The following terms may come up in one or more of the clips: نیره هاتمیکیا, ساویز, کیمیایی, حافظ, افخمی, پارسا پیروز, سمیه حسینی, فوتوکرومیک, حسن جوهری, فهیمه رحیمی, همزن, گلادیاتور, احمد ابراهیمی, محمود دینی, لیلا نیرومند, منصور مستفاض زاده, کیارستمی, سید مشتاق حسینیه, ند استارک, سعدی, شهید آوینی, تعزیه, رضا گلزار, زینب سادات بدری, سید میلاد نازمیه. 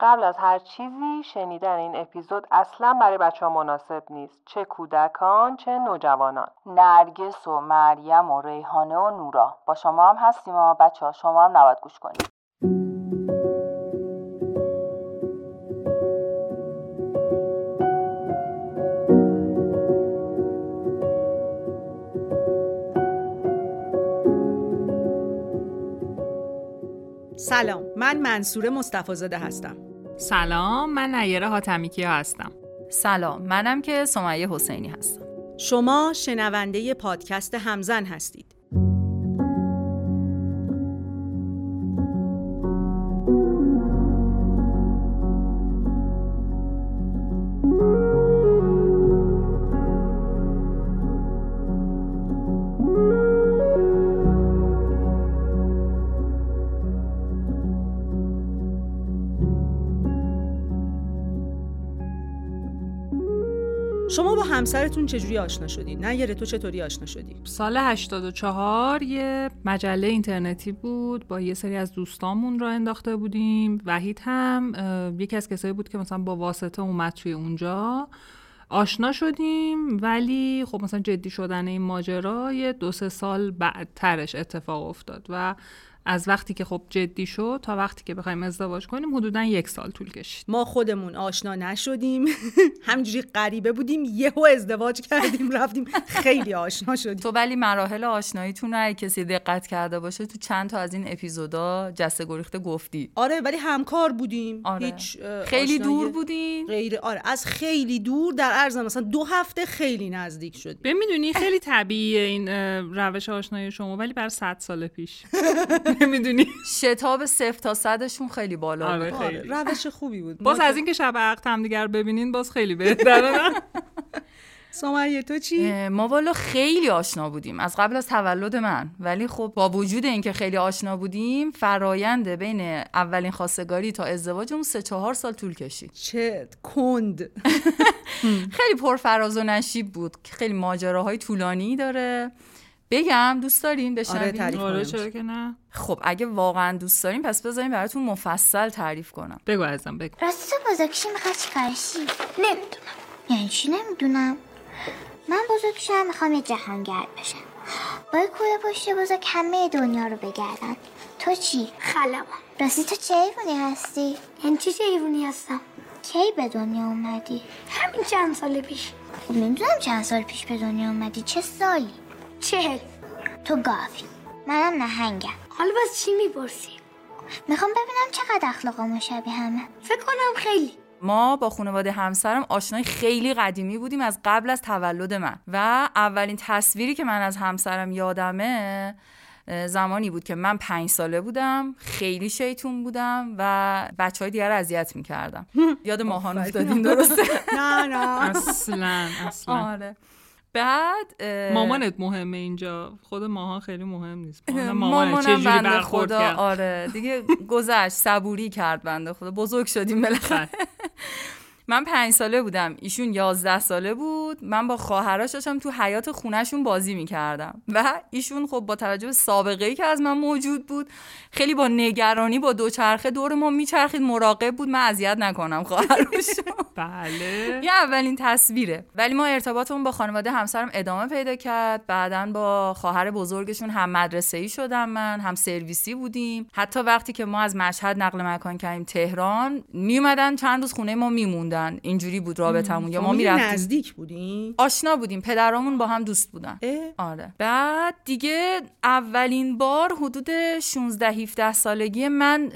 قبل از هر چیزی شنیدن این اپیزود اصلا برای بچه‌ها مناسب نیست، چه کودکان چه نوجوانان. نرگس و مریم و ریحانه و نورا با شما هم هستیم و بچه‌ها شما هم نباید گوش کنید. سلام، من منصور مستفاض زاده هستم. سلام، من نیره هاتمیکیا هستم. سلام، منم که سمیه حسینی هستم. شما شنونده پادکست همزن هستید. شما با همسرتون چجوری آشنا شدید؟ نه یاره تو چطوری آشنا شدی؟ سال 84 یه مجله اینترنتی بود، با یه سری از دوستامون راه انداخته بودیم. وحید هم یکی از کسایی بود که مثلا با واسطه اومد توی اونجا آشنا شدیم، ولی خب مثلا جدی شدن این ماجرا یه 2-3 سال بعدترش اتفاق افتاد و از وقتی که خب جدی شد تا وقتی که بخوایم ازدواج کنیم حدوداً 1 سال طول کشید. ما خودمون آشنا نشدیم، همجوری غریبه بودیم، یهو ازدواج کردیم، رفتیم خیلی آشنا شدیم. تو ولی مراحل آشناییتون رو کسی دقت کرده باشه تو چند تا از این اپیزودا جسته گریخته گفتی. آره ولی همکار بودیم. آره. هیچ خیلی دور بودین. غیر آره از خیلی دور در عرض مثلا 2 هفته خیلی نزدیک شد. می‌دونی خیلی طبیعیه این روش آشنایی شما، ولی برای 100 سال پیش نمیدونی شتاب 0 تا 100شون خیلی بالا بود. آره روش خوبی بود. باز از اینکه شب عقد هم دیگر ببینین باز خیلی بهتره. سمیه تو چی؟ ما والا خیلی آشنا بودیم از قبل از تولد من، ولی خب با وجود اینکه خیلی آشنا بودیم فرآیند بین اولین خواستگاری تا ازدواجمون 3-4 سال طول کشید. چه کند. خیلی پر فراز و نشیب بود، خیلی ماجراهای طولانی داره. بگم دوست دارین بشنوین؟ آره تعریف کنم. آره چرا که نه. خب اگه واقعا دوست دارین پس بذارین براتون مفصل تعریف کنم. بگو ازم بگو. راستش بزرگشی میخواد چیکار شی؟ نمیدونم. یعنی چی نمیدونم؟ من بزرگشم میخوام یه جهانگرد بشم. با کوله پشت بزرگ همه دنیا رو بگردم. تو چی؟ خلبان. راستی تو چه حیوانی هستی؟ یعنی چی چه حیوانی هستم؟ کی به دنیا اومدی؟ همین چند سال پیش. خب نمیدونم چند سال پیش به دنیا اومدی. چه سالی؟ 40. تو گافی، منم نهنگم. حالا باز چی میپرسی؟ میخوام ببینم چقدر اخلاقم شبیه همه. فکر کنم خیلی. ما با خانواده همسرم آشنای خیلی قدیمی بودیم از قبل از تولد من و اولین تصویری که من از همسرم یادمه زمانی بود که من 5 ساله بودم، خیلی شیطون بودم و بچهای دیگر رو اذیت میکردم. یاد ماهان افتادین درسته؟ نه اصلا. آره بعد مامانت مهمه اینجا، خود ماها خیلی مهم نیست. مامانم چه جوری برخورد کرد؟ آره دیگه گذشت، صبوری کرد بنده خدا. بزرگ شدیم بالاخره. من 5 ساله بودم، ایشون 11 ساله بود. من با خواهرش داشتم تو حیاط خونهشون بازی میکردم و ایشون خب با توجه به سابقه‌ای که از من موجود بود خیلی با نگرانی با دوچرخه دور ما میچرخید، مراقب بود من اذیت نکنم خواهرشو. بله یه اولین تصویره. ولی ما ارتباطمون با خانواده همسرم ادامه پیدا کرد. بعدن با خواهر بزرگشون هم مدرسه‌ای شدم، من هم سرویسی بودیم. حتی وقتی که ما از مشهد نقل مکان کردیم تهران میومدن چند روز خونه ما میموندن. اینجوری بود رابطمون. یا ما میرفتیم. نزدیک بودیم، آشنا بودیم، پدرامون با هم دوست بودن. آره بعد دیگه اولین بار حدود 16-17 سالگی من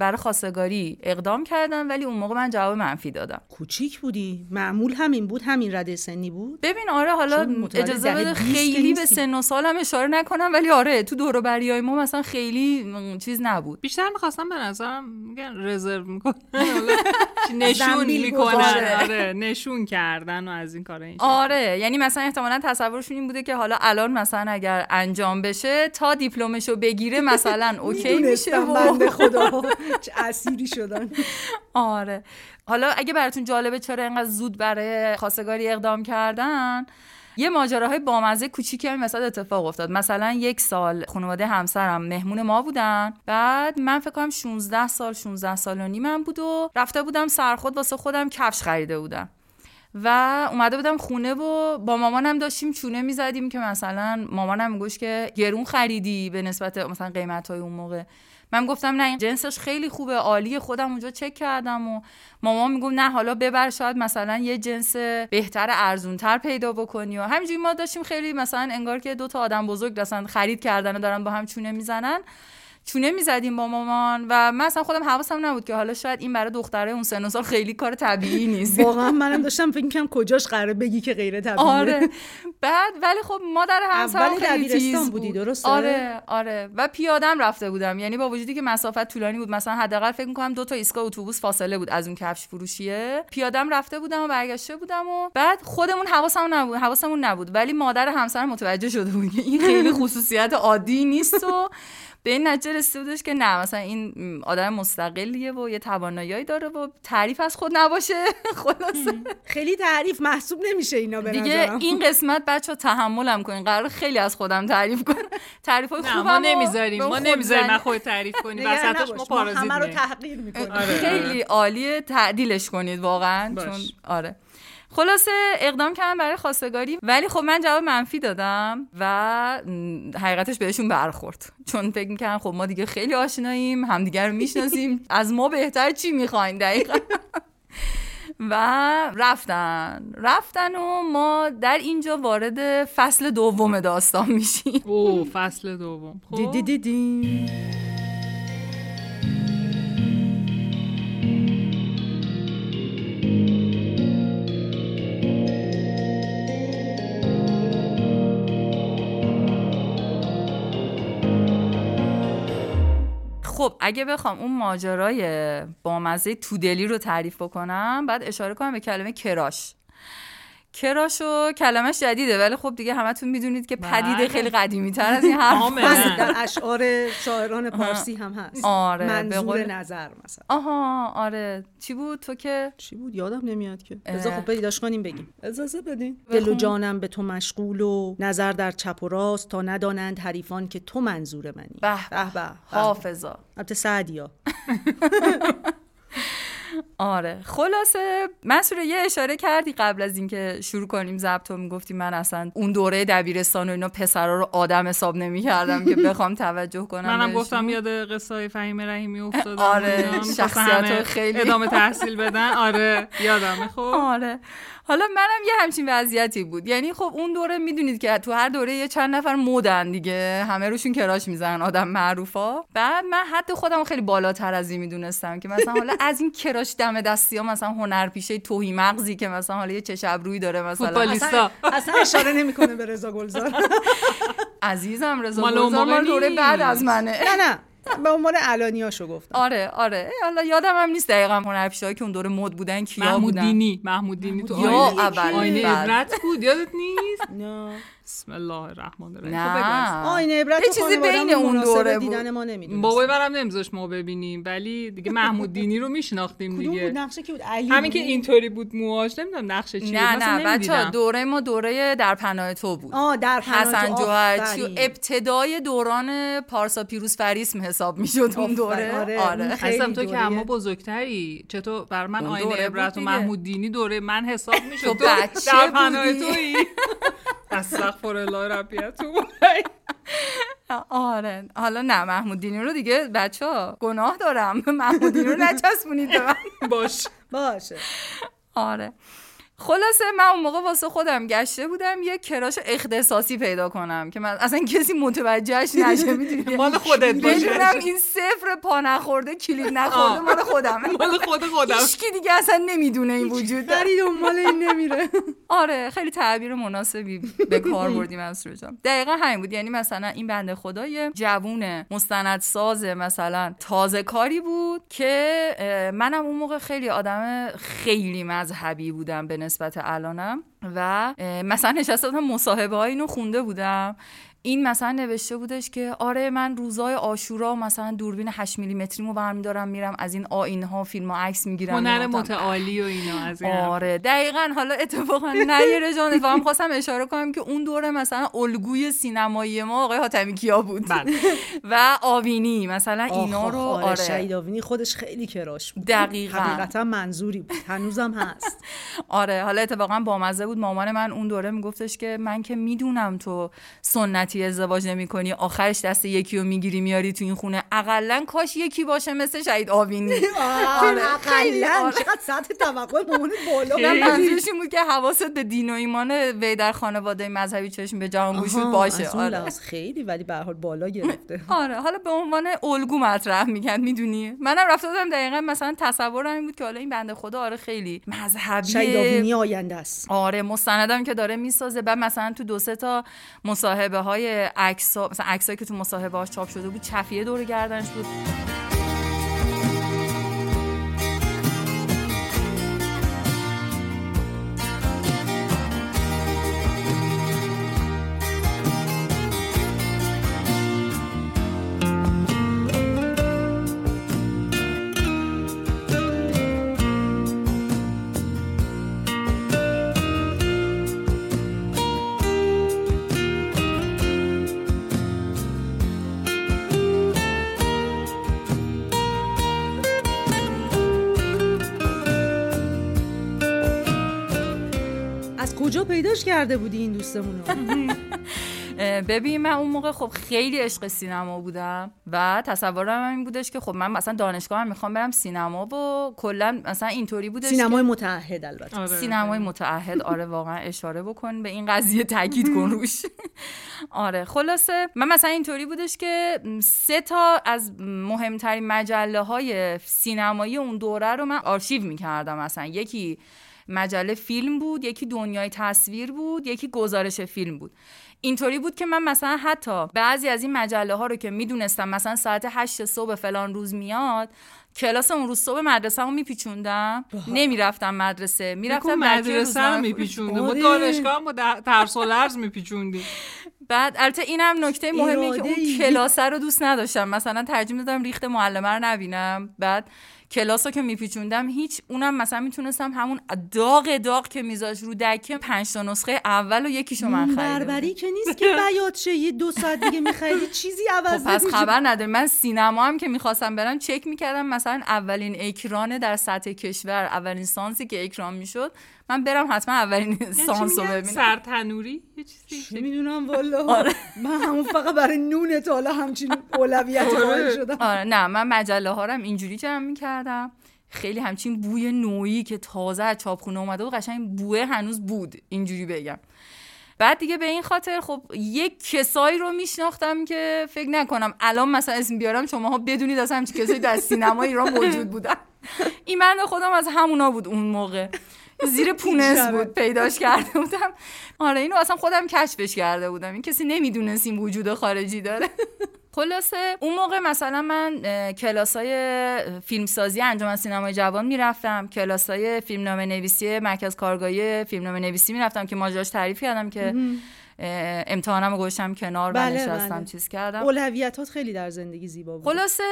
برای خواستگاری اقدام کردم، ولی اون موقع من جواب منفی دادم. کوچیک بودی؟ معمول همین بود، همین رده سنی بود. ببین آره حالا اجازه بده خیلی به سن و سالم اشاره نکنم، ولی آره تو دور و بریای ما مثلا خیلی چیز نبود. بیشتر می‌خواستم به نظرم میگن رزرو می‌کنه. نشون آره نشون کردن و از این کارا. این آره یعنی مثلا احتمالاً تصورشون این بوده که حالا الان مثلا اگر انجام بشه تا دیپلمشو بگیره مثلا اوکی میشه. بنده خدا چه اسیری شدن. آره حالا اگه براتون جالبه چرا اینقدر زود برای خواستگاری اقدام کردن، یه ماجراهای بامزه کوچیکی هم مثلا اتفاق افتاد. مثلا یک سال خانواده همسرم مهمون ما بودن، بعد من فکر کنم 16 سال و نیمم بود و رفته بودم سرخود واسه خودم کفش خریده بودم و اومده بودم خونه و با مامانم داشتیم چونه میزدیم که مثلا مامانم میگوش که گرون خریدی به نسبت مثلا قیمت‌های اون موقع. من گفتم نه جنسش خیلی خوبه، عالیه، خودم اونجا چک کردم. و مامان میگفت نه حالا ببر، شاید مثلا یه جنس بهتر ارزونتر پیدا بکنی. و همینجوری ما داشتیم خیلی مثلا انگار که دو تا آدم بزرگ مثلا خرید کردن و دارن با هم چونه میزنن، چونه میزدیم با مامان. و من اصلا خودم حواسم نبود که حالا شاید این برای دختره اون سن و سال خیلی کار طبیعی نیست. واقعا منم داشتم فکر می‌کردم کجاش قراره بگی که غیر طبیعیه. آره. بعد ولی خب مادر همسرم خیلی تیز بودی، درسته؟ آره و پیاده هم رفته بودم، یعنی با وجودی که مسافت طولانی بود، مثلا حداقل فکر می‌کنم 2 تا ایستگاه اتوبوس فاصله بود از اون کفش فروشیه. پیاده هم رفته بودم و برگشته بودم و بعد خودمون حواسمون نبود ولی مادر همسرم متوجه شده بود که این خیلی خصوصیت عادی نیست و به این نتیجه رسیدش که نه مثلا این آدم مستقلیه و یه توانایی داره و تعریف از خود نباشه. خلاصه خیلی تعریف محسوب نمیشه اینا به نظرم. دیگه این قسمت بچا تحملم کنین، قرار خیلی از خودم تعریف کنم. تعریفای خوبم ما نمیذاریم من خود تعریف کنی، وسطش ما پارازیت می‌کنیم، ما رو تحقیر می‌کنیم. خیلی عالیه، تعدیلش کنید واقعا چون آره. خلاصه اقدام کردم برای خواستگاری ولی خب من جواب منفی دادم و حقیقتش بهشون برخورد، چون فکر می‌کردن خب ما دیگه خیلی آشناییم، همدیگر رو می‌شناسیم، از ما بهتر چی می‌خواین دقیقاً. و رفتن و ما در اینجا وارد فصل دوم داستان میشیم. اوه فصل دوم. خب دی خب اگه بخوام اون ماجرای بامزه تودلی رو تعریف بکنم بعد اشاره کنم به کلمه کراش و کلمش جدیده ولی خب دیگه همتون میدونید که پدیده خیلی قدیمی‌تر از این حرف هست. در اشعار شاعران پارسی هم هست. آره منظور نظر مثلا. آها آره چی بود یادم نمیاد که. بذار خب برید داشتیم بگیم. اجازه بدین. دل و جانم به تو مشغول و نظر در چپ و راست تا ندانند حریفان که تو منظور منی. به به حافظا. البته سعدیا. آره خلاصه منصور یه اشاره کردی قبل از اینکه شروع کنیم ضبط و میگفتی من اصلا اون دوره دبیرستان و اینا پسرا رو آدم حساب نمی‌کردم که بخوام توجه کنم. منم گفتم یاد قصه فهیمه رحیمی افتادم. آره شخصیت‌ها خیلی ادامه تحصیل بدن. آره یادمه. خب آره حالا منم یه همچین وضعیتی بود، یعنی خب اون دوره میدونید که تو هر دوره یه چند نفر مودن دیگه، همه روشون کراش میزنن آدم معروفا. بعد من حد خودم خیلی بالاتر از این میدونستم که مثلا حالا از این کراش دم دستی ها مثلا هنرپیشه توهی مغزی که مثلا حالا یه چش ابرویی داره مثلا فوتبالیستا اصلا اشاره نمیکنه به رضا گلزار. عزیزم رضا گلزار مال دوره بعد از منه. نه به عنوان علانیاشو گفتم. آره حالا یادم هم نیست دقیقاً هنرپیشه‌ای که اون دوره مد بودن کیا بودن. محمود دینی تو آینه عبرت بود، یادت نیست؟ نه بسم الله الرحمن الرحیم. نه آینه عبرت تو چیزی بین اون دوره دیدن ما نمیدونم. بابای منم نمیذاشت ما ببینیم ولی دیگه محمود دینی رو میشناختیم دیگه. کدوم بود نقشه کی بود؟ همین که اینطوری بود موهاش، نمیدونم نقشه چی بود. نه بچا دوره ما دوره در پناه تو بود. در حسن جوهری ابتدای دوران پارسا پیروز فریس حساب میشد اون دوره. آره اصلا تو که اما بزرگتری چطور بر من آینه عبرت و محمود دینی دوره من حساب میشد. تو در پناه تویی. استغفر الله ربی تو. آره حالا نه محمود دینی رو دیگه بچا گناه دارم، محمود دینی رو نچسبونید به من. باشه آره خلاصه من اون موقع واسه خودم گشته بودم یه کراش اختصاصی پیدا کنم که من اصلا کسی متوجهش نشه، میدونی مال خودت باشه، بدونم این صفر پا نخورده کلید نخورده مال خودمه، مال خودم، هیچ کی دیگه اصلا نمیدونه این وجود داره، دنبال این نمیره. آره خیلی تعبیر مناسبی به کار بردیم منصور جان، دقیقاً همین بود. یعنی مثلا این بنده خدای جوون مستندساز مثلا تازه کاری بود که منم اون موقع خیلی آدم خیلی مذهبی بودم به نسبت الانم و مثلا نشسته بودم مصاحبه های اینو خونده بودم این مثلا نوشته بودش که آره من روزای عاشورا مثلا دوربین 8 میلی متریمو برمی‌دارم میرم از این آینها فیلم‌ها عکس می‌گیرم، هنر متعالی و اینا از این. آره دقیقاً. حالا اتفاقا نیره جان اتفاقا خواستم اشاره کنم که اون دوره مثلا الگوی سینمایی ما آقای حاتمیکیا بود و آوینی مثلا اینا رو. آره شهید آوینی خودش خیلی کراش بود، دقیقاً حقیقتا منظوری بود، هنوزم هست. آره حالا اتفاقا بامزه بود. مامان من اون دوره میگفتش که من که میدونم تو سنتی ازدواج نمی‌کنی، آخرش دست یکی رو میگیری میاری تو این خونه، اقلن کاش یکی باشه مثل شهید آوینی. آره اقلن چقدر سطح توقع مامون بالا. من منظورش این بود که حواست به دین و ایمان وی در خانواده مذهبی چشم به جهان گشود باشه. آره خیلی ولی به هر حال بالا گرفته. آره حالا به عنوان الگو مطرح می‌کرد میدونی. منم رفته بودم دقیقاً مثلا تصورم این بود که حالا این بنده خدا آره خیلی مذهبی، شهید آوینی آینده است. آره مستندم که داره میسازه. بعد مثلا تو دو سه تا مصاحبه های عکس‌ها، مثلا عکسایی که تو مصاحبه‌هاش چاپ شده بود چفیه دور گردنش بود. کجا پیداش کرده بودی این دوستمونو؟ ببین من اون موقع خب خیلی عشق سینما بودم و تصورم این بودش که خب من مثلا دانشگاه هم میخوام برم سینما و کلا مثلا اینطوری بودش سینمای متعهد. البته آره سینمای متعهد. آره واقعا اشاره بکن به این قضیه، تاکید کن روش. آره خلاصه من مثلا اینطوری بودش که 3 تا از مهمترین مجله‌های سینمایی اون دوره رو من آرشیو میکردم. مثلا یکی مجله فیلم بود، یکی دنیای تصویر بود، یکی گزارش فیلم بود. اینطوری بود که من مثلا حتی بعضی از این مجله ها رو که میدونستم مثلا ساعت 8 صبح فلان روز میاد، کلاس اون روز صبح مدرسه‌مو میپیچوندم، نمیرفتم مدرسه، میرفتم مدرسه میپیچوندم، با دانشگاهم با ترس و لرز میپیچوندم. بعد البته اینم نکته مهمه که اون کلاس رو دوست نداشتم، مثلا ترجیح میدادم ریخت معلمه رو نبینم. بعد کلاسو که میپیچوندم هیچ، اونم مثلا میتونستم همون داغ که میذاش رو دکه 5 تا نسخه اولو یکیشو من خریدم. بربری که نیست که بیاد شه، یه 2 ساعت دیگه میخرید چیزی عوض نمیشه. پس خبر نداری من سینما هم که میخواستم برم چک میکردم، مثلا اولین اکران در سطح کشور، اولین سانسی که اکران میشد من برم حتما اولین سانسو ببینم. سرتنوری یه چیزی نمیدونم والله. من همون فقط برای نون تاله همچین اولویت قائل شدم. آره نه من مجله ها رو اینجوری جمع می‌کردم، خیلی همچین بوی نویی که تازه از چاپخونه اومده بود قشنگ بوه هنوز بود اینجوری بگم. بعد دیگه به این خاطر خب یک کسایی رو میشناختم که فکر نکنم الان مثلا اسم بیارم شماها بدونید از همچین کسایی در سینما ایران موجود بودن. این من خودم از همونا بود اون موقع، زیر پونس بود پیداش کرده بودم. آره اینو اصلا خودم کشفش کرده بودم، این کسی نمیدونست این وجود خارجی داره. خلاصه اون موقع مثلا من کلاسای فیلمسازی انجمن سینمای جوان میرفتم، کلاسای فیلمنامه نویسی مرکز کارگاهی فیلمنامه نویسی میرفتم که ماجراش تعریف کردم که امتحانمو گوشم کنار و نشستم چیز کردم. اولویتات خیلی در زندگی زیبا بود. خلاصه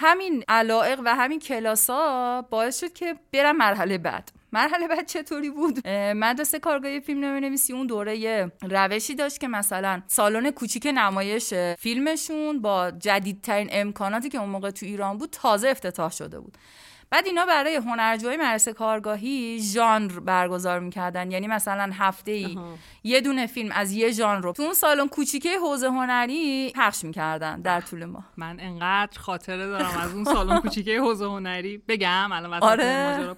همین علایق و همین کلاسا باعث شد که برم مرحله بعد. مرحله بعد چطوری بود؟ مدرسه کارگاهی فیلمنامه نویسی اون دوره یه روشی داشت که مثلا سالن کوچیک نمایش فیلمشون با جدیدترین امکاناتی که اون موقع تو ایران بود تازه افتتاح شده بود. بعد اینا برای هنرجوهای مدرسه کارگاهی ژانر برگزار می‌کردن، یعنی مثلا هفته‌ای یه دونه فیلم از یه ژانر رو تو اون سالن کوچیکه حوزه هنری پخش می‌کردن در طول ماه. من انقدر خاطره دارم از اون سالن کوچیکه حوزه هنری بگم الان واسه ماجرا.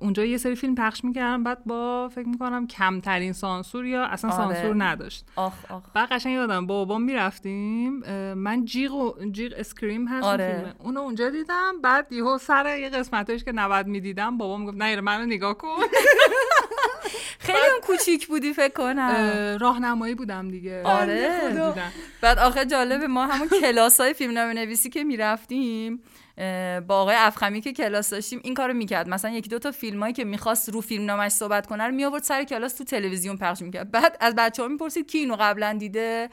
اونجا یه سری فیلم پخش می‌کردم، بعد با فکر می‌کنم کمترین سانسور یا اصلا سانسور نداشت. بعد قشنگ یادم بابام می‌رفتیم، من جیغ اسکریم هست فیلم اونو اونجا دیدم. بعد یهو سر یه قسمتش که 90 می‌دیدم بابام گفت نه منو نگاه کن. خیلی اون کوچیک بودی فکر کنم. راهنمایی بودم دیگه. آره. بعد آخه جالب ما همون کلاس‌های فیلمنامه‌نویسی که می‌رفتیم با آقای افخمی که کلاس داشتیم این کارو میکرد. مثلا یکی دو تا فیلمایی که میخواست رو فیلمنامش صحبت کنه رو میآورد سر کلاس تو تلویزیون پخش میکرد. بعد از بچه‌ها میپرسید کی اینو قبلا دیده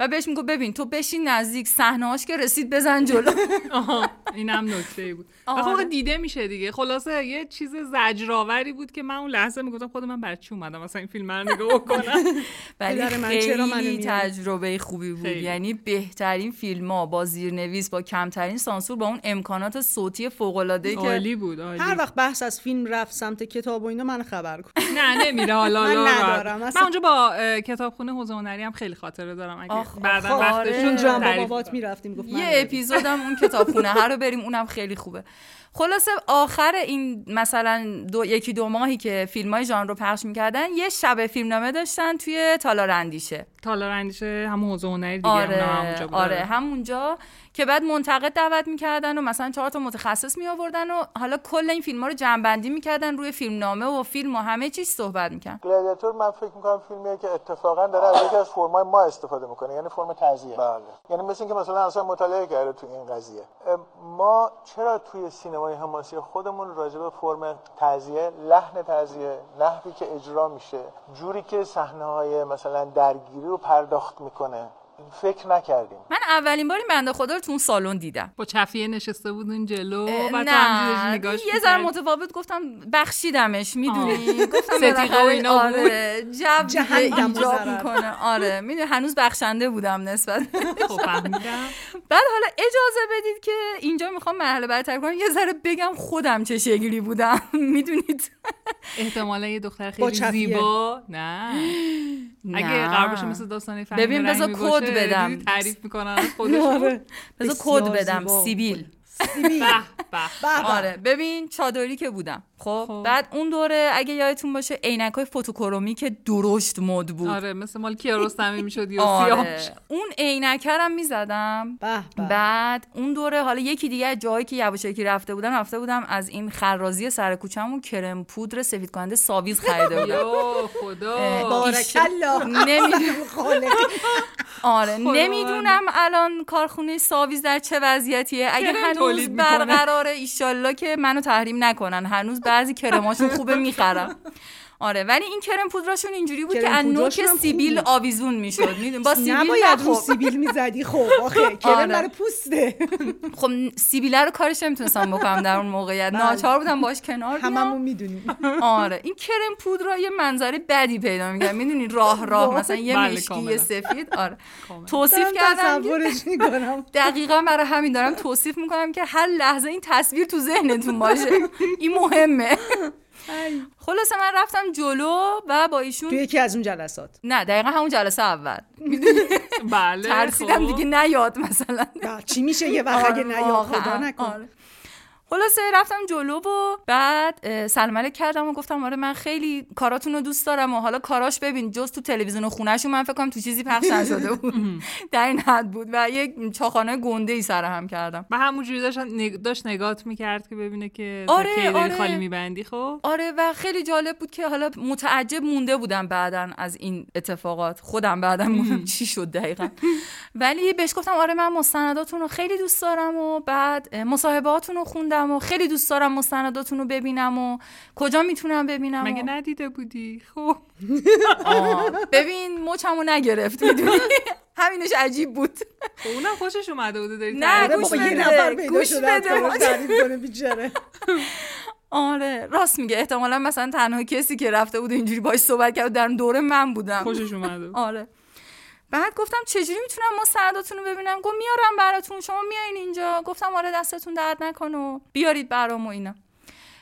و بهش میگفت ببین تو بشین نزدیک صحنه‌اش که رسید بزن جلو. آها اینم نکته‌ای بود. واقعا دیده میشه دیگه. خلاصه یه چیز زجرآوری بود که من اون لحظه میگفتم خود من برای چی اومدم مثلا این فیلم رو نگاه کنم. خیلی تجربه خوبی بود. یعنی بهترین فیلم‌ها با زیرنویس، با کمترین سانسور، با اون امکانات صوتی فوق‌العاده‌ای که عالی بود. هر وقت بحث از فیلم رفت سمت کتاب و اینا من خبر کن. نه نمیره حالا. من ندارم. من اونجا با کتابخونه حوزه هنری هم خیلی خاطره دارم. اگه بعدا وقتشون جام بابات می‌رفتیم گفت یه اپیزودم اون کتابخونه ها رو بریم، اونم خیلی خوبه. خلاصه آخر این مثلا یکی دو ماهی که فیلم‌های ژانر رو پخش می‌کردن یه شب فیلمنامه داشتن توی تالاراندیشه. تالاراندیشه همون حوزه هنری دیگه. آره همونجا که بعد منتقد دعوت می‌کردن و مثلا 4 تا متخصص می‌آوردن و حالا کل این فیلم‌ها رو جمع‌بندی می‌کردن روی فیلمنامه و فیلم و همه چیز صحبت می‌کردن. گلادیاتور من فکر می‌کنم فیلمیه که اتفاقا داره از یکی از فرم‌های ما استفاده می‌کنه، یعنی فرم تعزیه. بله. یعنی مثل اینکه مثلا اصلا مطالعه کرده تو این قضیه. ما چرا توی سینمای حماسی خودمون راجع به فرم تعزیه، لحن تعزیه، نحوی که اجرا میشه، جوری که صحنه‌های مثلا درگیری رو پرداخت می‌کنه فکر نکردیم. من اولین باری بنده خدا رو تو اون سالن دیدم. با چفیه نشسته بود اون جلو و تمجیدش نگاش می‌کرد. یه ذره متفاوت گفتم بخشیدمش میدونی. گفتم ستیقه و اینا بود. آره جهنم جاب میکنه. آره میدونی هنوز بخشنده بودم نسبت. خب فهمیدم. بعد حالا اجازه بدید که اینجا میخوام مرحله برتر کنم یه ذره بگم خودم چه شکلی بودم میدونید. احتمالاً یه دختر خیلی زیبا نه اگه قرار باشه مثل داستان فهیمه رحیمی باشه. ببین بذار کد بدم تعریف میکنن خودشون. بذار کد بدم سیبیل. آره ببین چادری که بودم خب بعد اون دوره اگه یادتون باشه عینکای فوتوکرومی که درشت مد بود. آره مثل مال کیارستمی میشد یا سیاه شد. اون عینک رو میزدم. بعد اون دوره حالا یکی دیگه جایی که یواشکی رفته بودم رفته بودم از این خرازی سر کوچه‌مون کرم پودر سفید کننده ساویز خریده بودم. یا خدا بارک الله. نمیدونم خالق. آره نمیدونم الان کارخونه ساویز در چه وضعیتیه. اگه هنوز برقراره ان شاءالله که منو تحریم نکنن. هنوز بعضی کرماشون خوبه میخرم. آره ولی این کرم پودراشون اینجوری بود که از نوک سیبیل آویزون میشد. میدون با سیبیل نباید رو سیبیل میزدی. خب آخه کرم برای پوسته. خب سیبیل رو کارش نمیتونستم بکنم در اون موقعیت. ناچار بودم باش کنار بیام. هممون میدونیم. آره این کرم پودرا یه منظره بدی پیدا می‌کرد. میدونی راه مثلا یه مشکی سفید. آره توصیف کردم تصورش می‌کنم. دقیقاً برای همین دارم توصیف می‌کنم که هر لحظه این تصویر تو ذهنتون باشه. این مهمه. خلاصه من رفتم جلو و با ایشون تو یکی از اون جلسات نه دقیقا همون جلسه اول بله ترسیدم دیگه نیاد مثلا چی میشه یه وقت اگه نیاد خدا نکن. خلاصه رفتم جلو و بعد سلام علیک کردم و گفتم آره من خیلی کاراتون رو دوست دارم و حالا کاراش ببین جز تو تلویزیون و خونه‌شون من فکر کنم تو چیزی پخش نشده بود. در این حد بود و یک چاخانه گنده‌ای سر هم کردم و همونجوری داشت نگات می‌کرد که ببینه که آره خالی می‌بندی. خب آره و خیلی جالب بود که حالا متعجب مونده بودم بعداً از این اتفاقات. خودم بعداً موندم چی شد دقیقاً. ولی بهش گفتم آره من مستنداتون رو خیلی دوست دارم و بعد مصاحبه‌هاتون رو خوندم و خیلی دوست دارم مستنداتون رو ببینم و کجا میتونم ببینم. مگه ندیده بودی؟ خب ببین مچمو نگرفت میدونی همینش عجیب بود. اونم خوشش اومده بود دارید نه گوش بده. آره راست میگه احتمالا مثلا تنها کسی که رفته بود اینجوری باش صحبت کرد در دوره من بودم. خوشش اومده. آره بعد گفتم چجوری میتونم ما سعداتون رو ببینم؟ گفت میارم براتون شما میایین اینجا. گفتم آره دستتون درد نکنه و بیارید برام و اینا.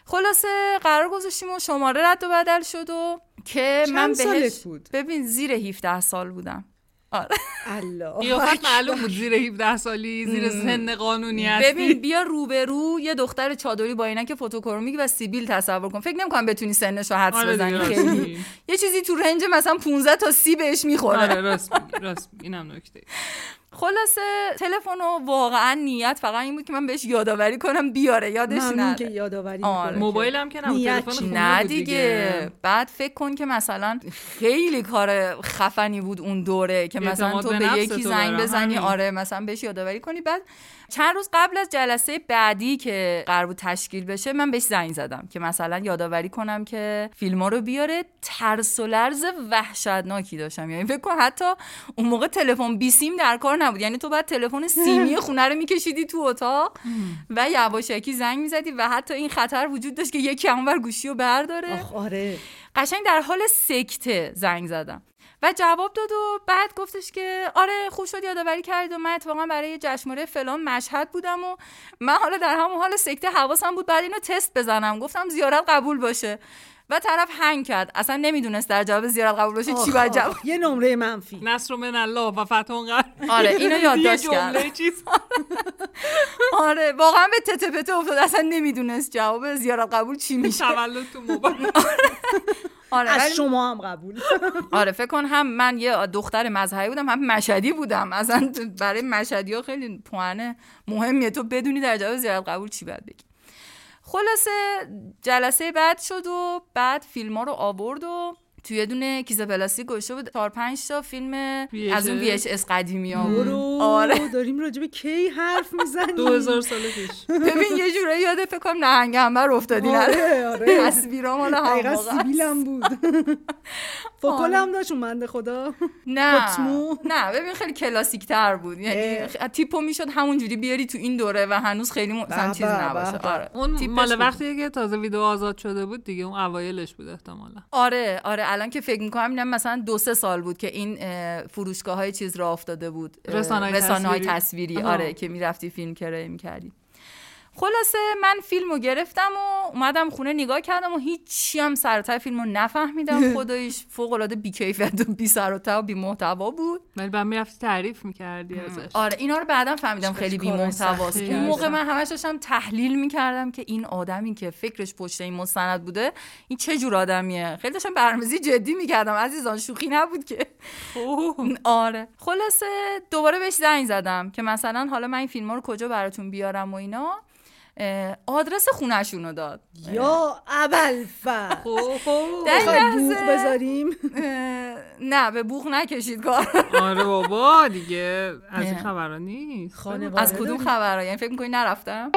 خلاصه قرار گذاشتیم و شماره رد و بدل شد و که من بهش بود. ببین زیر 17 سال بودم. آره الله قیافت معلوم بود زیر 17 سالی زیر سن قانونی هستی. ببین بیا روبرو یه دختر چادری با عینک فوتوکرومیک و سیبیل تصور کن. فکر نمی‌کنم بتونی سنش رو حدس بزنی. خیلی یه چیزی تو رنج مثلا 15 تا 30 بهش میخوره. آره راست اینم نکته. خلاصه تلفنو واقعا نیت فقط این بود که من بهش یادآوری کنم بیاره یادش نره که یادآوری کنم. موبایلم که نبود تلفن نه دیگه. بعد فکر کن که مثلا خیلی کار خفنی بود اون دوره که مثلا تو به یکی زنگ بزنی. آره مثلا بهش یادآوری کنی. بعد چند روز قبل از جلسه بعدی که قرار بود تشکیل بشه من بهش زنگ زدم که مثلا یادآوری کنم که فیلم‌ها رو بیاره. ترس و لرز وحشتناکی داشتم، یعنی فکر کنم حتی اون موقع تلفن بی سیم در کار نبود، یعنی تو بعد تلفن سیمی خونه رو می‌کشیدی تو اتاق و یواشکی زنگ می‌زدی و حتی این خطر وجود داشت که یکی اونور گوشیو برداره. آخ آره، قشنگ در حال سکته زنگ زدم و جواب داد و بعد گفتش که آره خوب شد یادآوری کردید و من اتفاقا برای جشنواره فلان مشهد بودم و من حالا در همون حال سکته حواسم بود بعد اینو تست بزنم، گفتم زیارت قبول باشه و طرف هنگ کرد، اصلا نمیدونست در جواب زیارت قبول باشه چی باید جواب. یه نمره منفی نصر من الله و فتح قر. آره اینو یادداشت کرد. آره واقعا به تته پته افتاد، اصلا نمیدونست جواب زیارت قبول چی میشه. تولد تو موبایل. آره از شما هم قبول. آره فکر کن هم من یه دختر مذهبی بودم هم مشهدی بودم، اصلا برای مشهدی‌ها خیلی پوانه مهمه تو بدونی در جواب زیارت قبول چی باید بگی. خلاصه جلسه بعد شد و بعد فیلم ها رو آورد و توی یه دونه کیسه پلاستیک گذاشته بود 4-5 تا فیلم از اون VHS قدیمی ها بود. آره داریم راجع به کی حرف میزنیم؟ 2000 سال پیش. ببین یه جورایی یاد فکر کنم نهنگ عنبر افتادی. آره آره تصویرام حالا واقعا سیبیلم بود. فکلم داشت بنده خدا. نه ببین خیلی کلاسیک تر بود، یعنی تیپو میشد همونجوری بیاری تو این دوره و هنوز خیلی مثلا چیز نباشه. آره اون مال وقتی که تازه ویدیو آزاد شده بود دیگه، اون اوایلش بود احتمالاً. آره الان که فکر میکنم اینم مثلا 2-3 سال بود که این فروشگاه های چیز را افتاده بود، رسانه‌های تصویری. آره که میرفتی فیلم کرایه میکردی. خلاصه من فیلمو گرفتم و اومدم خونه نگاه کردم و هیچی هم سرتا فیلمو نفهمیدم. خداییش فوق العاده بی‌کیفیت و بی سرتا و بی محتوا بود. ولی بعد میرفتی تعریف میکردی ازش. آره اینا رو بعداً فهمیدم خیلی بی محتواست. اون موقع من همش داشتم تحلیل میکردم که این آدمی که فکرش پشت این مستند بوده این چه جور آدمیه. خیلی داشتم برنامه‌ریزی جدی میکردم عزیزان، شوخی نبود که. آره خلاصه دوباره بهش زنگ زدم که مثلا حالا من این فیلم‌ها رو کجا براتون بیارم و اینا. آدرس خونه‌شونو داد. یا ابلفا بخوای بوخ بذاریم؟ نه به بوخ نکشید کار. آره بابا دیگه از این خبرها نیست. از کدوم خبرها؟ یعنی فکر میکنی نرفتم؟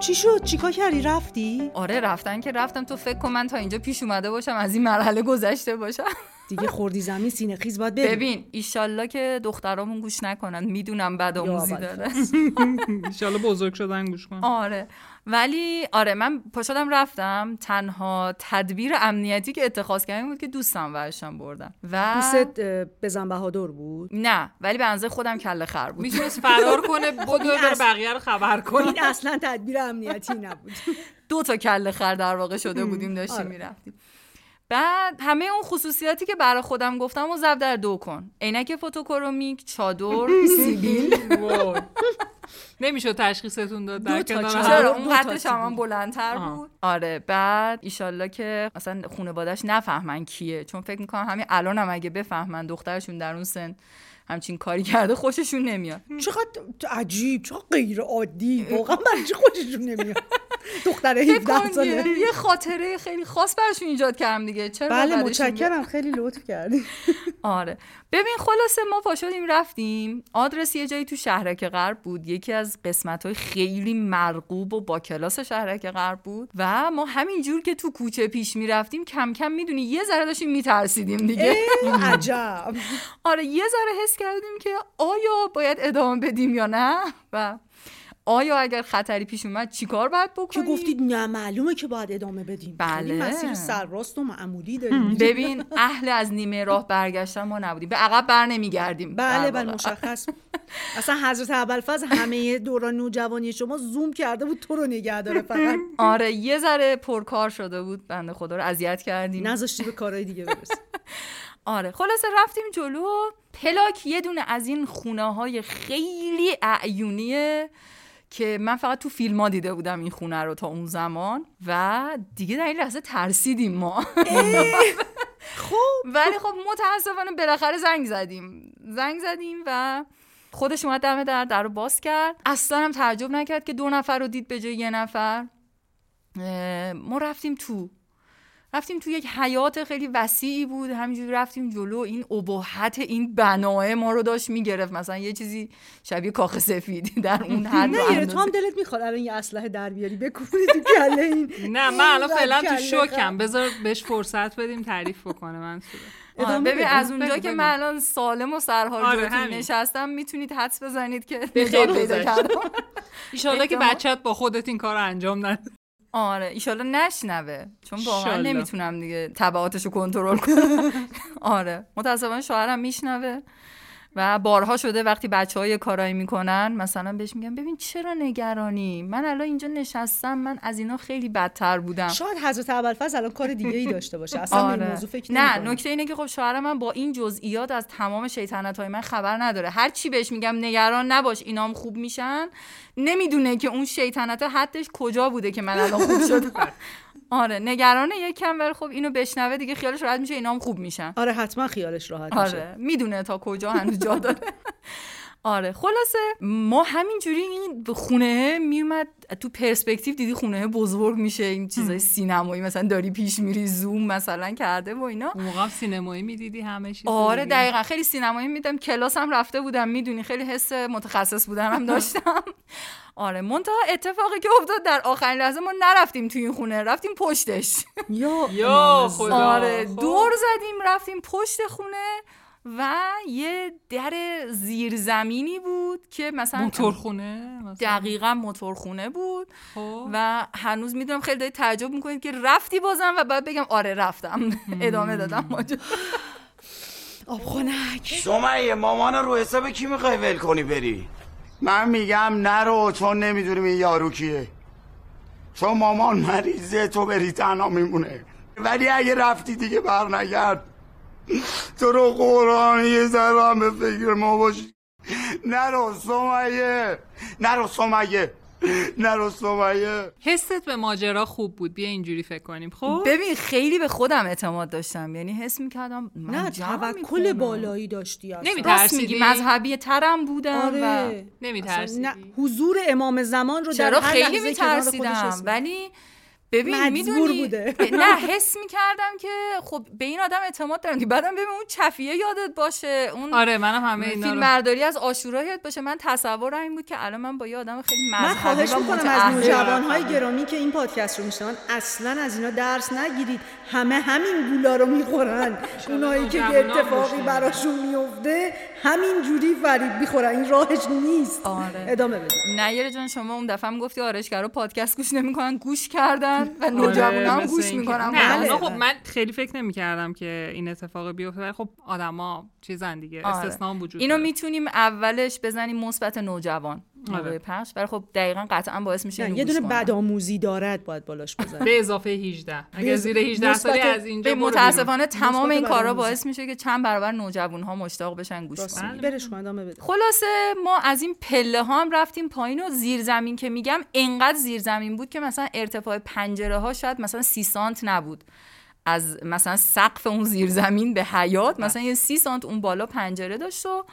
چی شد؟ چیکار کردی؟ رفتی؟ آره رفتم. تو فکر کن من تا اینجا پیش اومده باشم، از این مرحله گذشته باشم. دیگه خوردی زمین سینه خیز باید بریم. ببین ایشالله که دخترامون گوش نکنن، میدونم بد آموزی داره. ایشالله بزرگ شدن گوش کنن. آره ولی آره من پاشدم رفتم. تنها تدبیر امنیتی که اتخاذ کردم بود که دوستم ورشم بردم و دوست بزن بهادر بود. نه ولی به اندازه خودم کله خر بود، میتونست فرار کنه بود و بقیه رو خبر کنه. این اصلا تدبیر امنیتی نبود، 2 تا کله خر در واقع شده بودیم داشتیم میرفتیم. بعد همه اون خصوصیاتی که برای خودم گفتم و زب در دو کن، عینک فوتوکرومیک، چادر، سیبیل. نمیشه تشخیصتون داد در کنار هم. چرا اون قدش هم بلندتر بود. آره بعد ایشالله که مثلا خانواده‌اش نفهمن کیه، چون فکر میکنم همین الان هم اگه بفهمن دخترشون در اون سن همچین کاری کرده خوششون نمیاد. چقدر عجیب، چقدر غیر عادی، واقعا من چه خوششون نمیاد. دختره 17 ساله یه خاطره خیلی خاص براشون ایجاد کردم دیگه. چرا؟ بله متشکرم، خیلی لطف کردی. آره ببین خلاصه ما پاشدیم رفتیم. آدرس یه جایی تو شهرک غرب بود، یکی از قسمت‌های خیلی مرغوب و با کلاس شهرک غرب بود و ما همینجور که تو کوچه پیش میرفتیم کم کم میدونی یه ذره داشتیم میترسیدیم دیگه. عجب. آره یه ذره حس کردیم که آیا باید ادامه بدیم یا نه و آیا اگر خطری پیش اومد چیکار باید بکنیم؟ که گفتید نه معلومه که باید ادامه بدیم. بله مسیر سر راست و معمولی داریم. ببین اهل از نیمه راه برگشتن ما نبودیم، به عقب بر نمیگردیم. بله مشخص. اصلا حضرت ابوالفضل همه دوران نوجوانی شما زوم کرده بود تو رو نگه داره فقط. آره یه ذره پرکار شده بود، بنده خدا رو اذیت کردیم، نذاشتی به کارهای دیگه برسه. آره خلاصه رفتیم جلو. پلاک یه دونه از این خونه‌های خیلی اعیونیه که من فقط تو فیلم‌ها دیده بودم این خونه رو تا اون زمان و دیگه در این لحظه ترسیدیم ما. خوب ولی خب متاسفانه بالاخره زنگ زدیم و خودش اومد دم در رو باز کرد. اصلا هم تعجب نکرد که 2 نفر رو دید به جای 1 نفر. ما رفتیم تو یک حیاط خیلی وسیعی بود، همینجوری رفتیم جلو. این ابهت این بناه ما رو داشت میگرفت، مثلا یه چیزی شبیه کاخ سفید در اون حد. نه تو هم دلت میخواد الان یه اسلحه در بیاری بکوبی تو کله این؟ نه من الان فعلا تو شوکم، بذار بهش فرصت بدیم تعریف بکنه. من ببین از اونجا که من الان سالم و سرحال جاتون نشستم میتونید حدس بزنید که بخیر پیدا کردم. ان شاءالله که بچه‌ت با خودت این کارو انجام نده. آره ایشالا نشنوه، چون واقعا نمیتونم دیگه تبعاتشو کنترل کنم. آره متاسفانه شوهرم میشنوه و بارها شده وقتی بچه‌ها یه کارایی میکنن مثلا بهش میگم ببین چرا نگرانی، من الان اینجا نشستم، من از اینا خیلی بدتر بودم. شاید حضرت ابوالفضل الان کار دیگه ای داشته باشه، اصلا به این موضوع فکر نمی‌کنه. نه نکته اینه که خب شوهر من با این جزئیات از تمام شیطنت‌های من خبر نداره. هر چی بهش میگم نگران نباش اینام خوب میشن، نمیدونه که اون شیطنت‌ها حدش کجا بوده که من الان خوب شدم. آره نگرانه یکم، ولی خب اینو بشنوه دیگه خیالش راحت میشه اینا هم خوب میشن. آره حتما خیالش راحت میشه. آره میدونه تا کجا هنوز جا داره. آره خلاصه ما همینجوری این خونه میومد تو پرسپکتیو، دیدی خونه بزرگ میشه، این چیزای سینمایی مثلا داری پیش میری زوم مثلا کرده و اینا. موقع سینمایی میدیدی همه چیز. آره دقیقاً خیلی سینمایی میدیدم، کلاسم رفته بودم میدونی، خیلی حس متخصص بودنم داشتم. آره منتها اتفاقی که افتاد در آخرین لحظه ما نرفتیم تو این خونه، رفتیم پشتش. یا خدا. آره دور زدیم رفتیم پشت خونه و یه در زیرزمینی بود که مثلا موتورخونه، دقیقاً موتورخونه بود. و هنوز میدونم خیلی دارید تعجب میکنید که رفتی بازم و بعد بگم آره رفتم. ادامه دادم ماجرا. آبخونک سمیه مامان رو حساب کی میخوای ول کنی بری؟ من میگم نرو، چون نمیدونیم این یارو کیه، چون مامان مریضه تو بری تنها میمونه، ولی اگه رفتی دیگه برنگرد. تو رو قرآن یه ذره هم به فکر ما باشی. نرو سمیه. حست به ماجرا خوب بود، بیا اینجوری فکر کنیم. خب ببین خیلی به خودم اعتماد داشتم، یعنی حس میکردم نه توکل بالایی داشتی اصلا. نمیترسیدی؟ مذهبی ترم بودم. آره. و نمیترسیدی؟ حضور امام زمان رو در هر لحظه خیلی میترسیدم، ولی ببین میدونی نه حس میکردم که خب به این آدم اعتماد دارم. بعدم ببین اون چفیه یادت باشه، اون آره منم همه اینا رو فیلم برداری از عاشورا یادت باشه. من تصورم این بود که الان من با یه آدم خیلی مذهبی، من خواهش میکنم از نوجوانهای گرامی که این پادکست رو میشنون اصلا از اینا درس نگیرید، همه همین گولا رو میخورن. اونایی که اتفاقی براشون میفته همین جوری فریب میخورن، این راهش نیست. آره. ادامه بده. نیره جان شما اون دفعه میگفتی آرایشگرا پادکست گوش نمیکنن، گوش کردن و نوجوانان هم گوش میکنن. نه خب من خیلی فکر نمیکردم که این اتفاق بیفته، ولی خب آدما چیزن دیگه. آره. استثنا وجود اینو میتونیم اولش بزنیم مثبت نوجوان. آره پخش، ولی خب دقیقاً قطعاً باعث میشه یه دونه بدآموزی دارد باید بالاش بزنیم. به اضافه 18 اگه زیر 18 سالی از اینجا متاسفانه تمام این کارا باعث میشه که چند برابر نوجوان‌ها مشتاق بشن گوش کنن. برش ادامه بده. خلاصه ما از این پله ها هم رفتیم پایین و زیرزمین که میگم انقدر زیرزمین بود که مثلا ارتفاع پنجره ها شاید مثلا 30 سانت نبود، از مثلا سقف اون زیرزمین به حیاط مثلا یه 30 سانت اون بالا پنجره داشت. و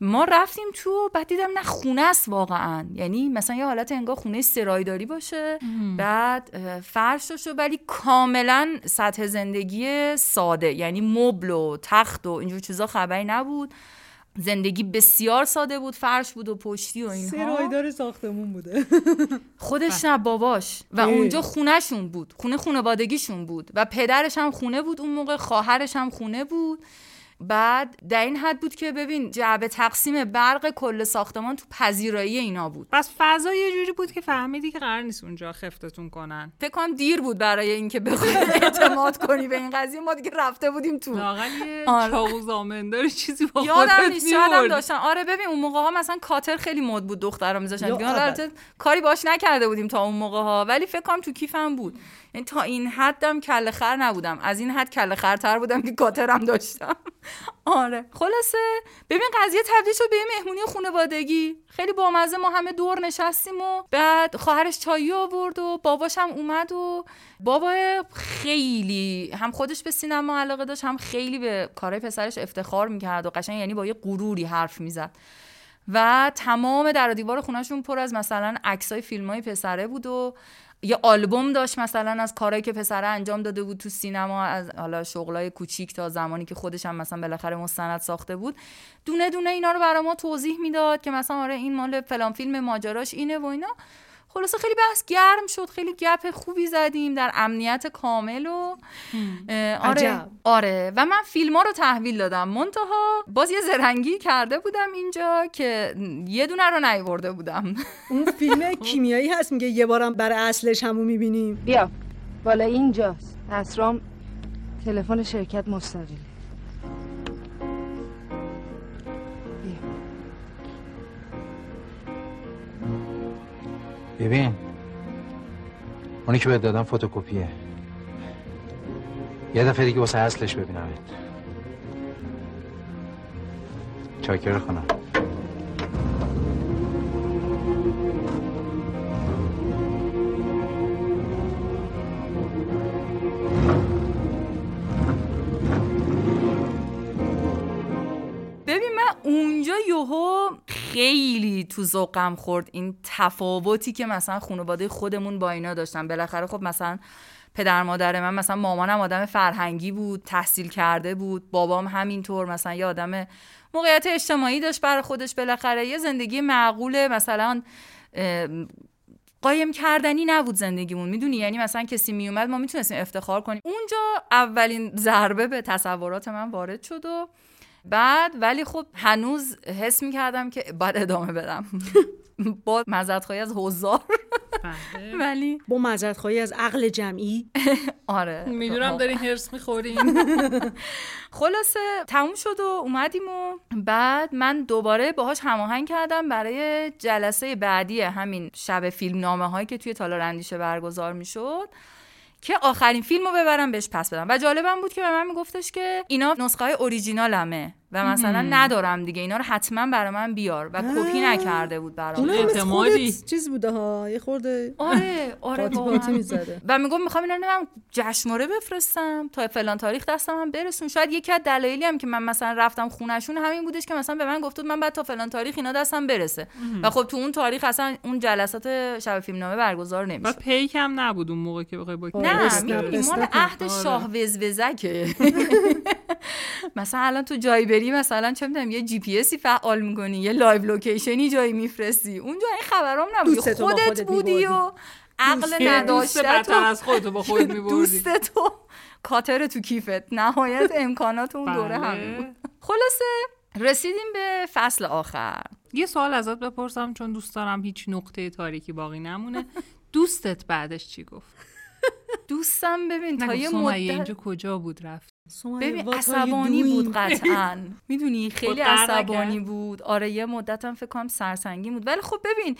ما رفتیم تو و بعد دیدم نه خونه است واقعا، یعنی مثلا یه حالت انگار خونه سرایداری باشه. بعد فرش داشته ولی کاملا سطح زندگی ساده، یعنی مبل و تخت و اینجور چیزا خبری نبود، زندگی بسیار ساده بود. فرش بود و پشتی و اینها، سرایدار ساختمون بوده. خودش نه باباش و اونجا خونهشون بود، خونه خانوادگیشون بود و پدرش هم خونه بود اون موقع، خواهرش هم خونه بود. بعد در این حد بود که ببین جعبه تقسیم برق کل ساختمان تو پذیرایی اینا بود. پس فضا یه جوری بود که فهمیدی که قرار نیست اونجا خفتتون کنن. فکر کنم دیر بود برای اینکه بخوای اعتماد کنی به این قضیه، ما دیگه رفته بودیم تو. واقعا یه چاوز آمندار چیزی با خودت می‌آوردی. یادم داشتن. آره ببین اون موقع‌ها مثلا کاتر خیلی مد بود، دخترا می‌ذاشتن. بیان البته کاری باش نکرده بودیم تا اون موقع‌ها، ولی فکر کنم تو کیفم بود. یعنی تا این حدم کله خر نبودم، از این حد کله خرتر بودم که کاترم داشتم. آره خلاصه ببین قضیه تبدیل شد به یه مهمونی خانوادگی خیلی بامزه. ما همه دور نشستیم و بعد خواهرش چایی آورد و باباش هم اومد و بابا خیلی هم خودش به سینما علاقه داشت، هم خیلی به کارهای پسرش افتخار میکرد و قشنگ یعنی با یه غروری حرف میزد و تمام در و دیوار خونه‌شون پر از مثلا عکسای فیلمای پسره بود و یه آلبوم داشت مثلا از کارهایی که پسره انجام داده بود تو سینما، از حالا شغلای کوچیک تا زمانی که خودش هم مثلا بالاخره مستند ساخته بود. دونه دونه اینا رو برای ما توضیح میداد که مثلا آره این مال فلان فیلم ماجراش اینه و اینا. خلاصه خیلی بحث گرم شد، خیلی گپ خوبی زدیم در امنیت کامل و آره و من فیلم‌ها رو تحویل دادم. منتها باز یه زرنگی کرده بودم اینجا که یه دونه رو نیاورده بودم. اون فیلم کیمیایی هست میگه یه بارم برای اصلش همو می‌بینیم. بیا بالا اینجاست. اسرام تلفن شرکت مستقیل. ببین اونی که بهت دادم فوتوکوپیه، یه دفعه دیگه واسه اصلش ببینمت. چاکر خانم. ببین من اونجا یوهو خیلی تو ذوقم خورد این تفاوتی که مثلا خانواده خودمون با اینا داشتن. بالاخره خب مثلا پدر مادر من، مثلا مامانم آدم فرهنگی بود، تحصیل کرده بود، بابام همینطور مثلا یه آدم موقعیت اجتماعی داشت برای خودش، بالاخره یه زندگی معقوله مثلا قایم کردنی نبود زندگیمون، میدونی؟ یعنی مثلا کسی میومد ما میتونستیم افتخار کنیم. اونجا اولین ضربه به تصورات من وارد شد و بعد ولی خب هنوز حس می‌کردم که باید ادامه بدم با معذرت‌خواهی از حضار ولی با معذرت‌خواهی از عقل جمعی. آره میدونم دارین هرس می‌خورین. خلاصه تموم شد و اومدیم و بعد من دوباره باهاش هماهنگ کردم برای جلسه بعدی همین شب فیلمنامه‌هایی که توی تالار اندیشه برگزار می‌شد که آخرین فیلمو ببرم بهش پس بدم. و جالبم بود که به من میگفتش که اینا نسخه های اوریجینالمه و مثلا ندارم دیگه، اینا رو حتما برای من بیار و کپی نکرده بود برام. اعتمادی چیز بوده ها، یه خورده آره باطی می‌زده و میگم میخوام اینا رو جشنواره بفرستم تا فلان تاریخ دستم هم برسون. شاید یکی از دلایلی هم که من مثلا رفتم خونه‌شون همین بودش که مثلا به من گفتود من بعد تا فلان تاریخ اینا دستم برسه و خب تو اون تاریخ اصلا اون جلسات شب فیلمنامه برگزار نمیشه و پیک هم نبود اون موقع که بخوای با نه مال عهد شاه وزوزکه. مثلا الان تو جای بری مثلا چه میدونم یه جی پی اسی فعال میکنی، یه لایو لوکیشنی جایی میفرستی، اونجا این خبرام نبود، خودت بودی و عقل نداشته بدتر از خودت با خودت میبردی، دوست تو کاتر تو کیفت. نهایت امکانات اون دوره همین بود. خلاصه رسیدیم به فصل آخر. یه سوال ازت بپرسم چون دوست دارم هیچ نقطه تاریکی باقی نمونه، دوستت بعدش چی گفت؟ دوستم ببین تا یه مدت اینجا کجا بود رفت، ببین عصبانی بود قطعاً. میدونی خیلی عصبانی بود. آره یه مدتم فکر کنم سرسنگین بود، ولی خب ببین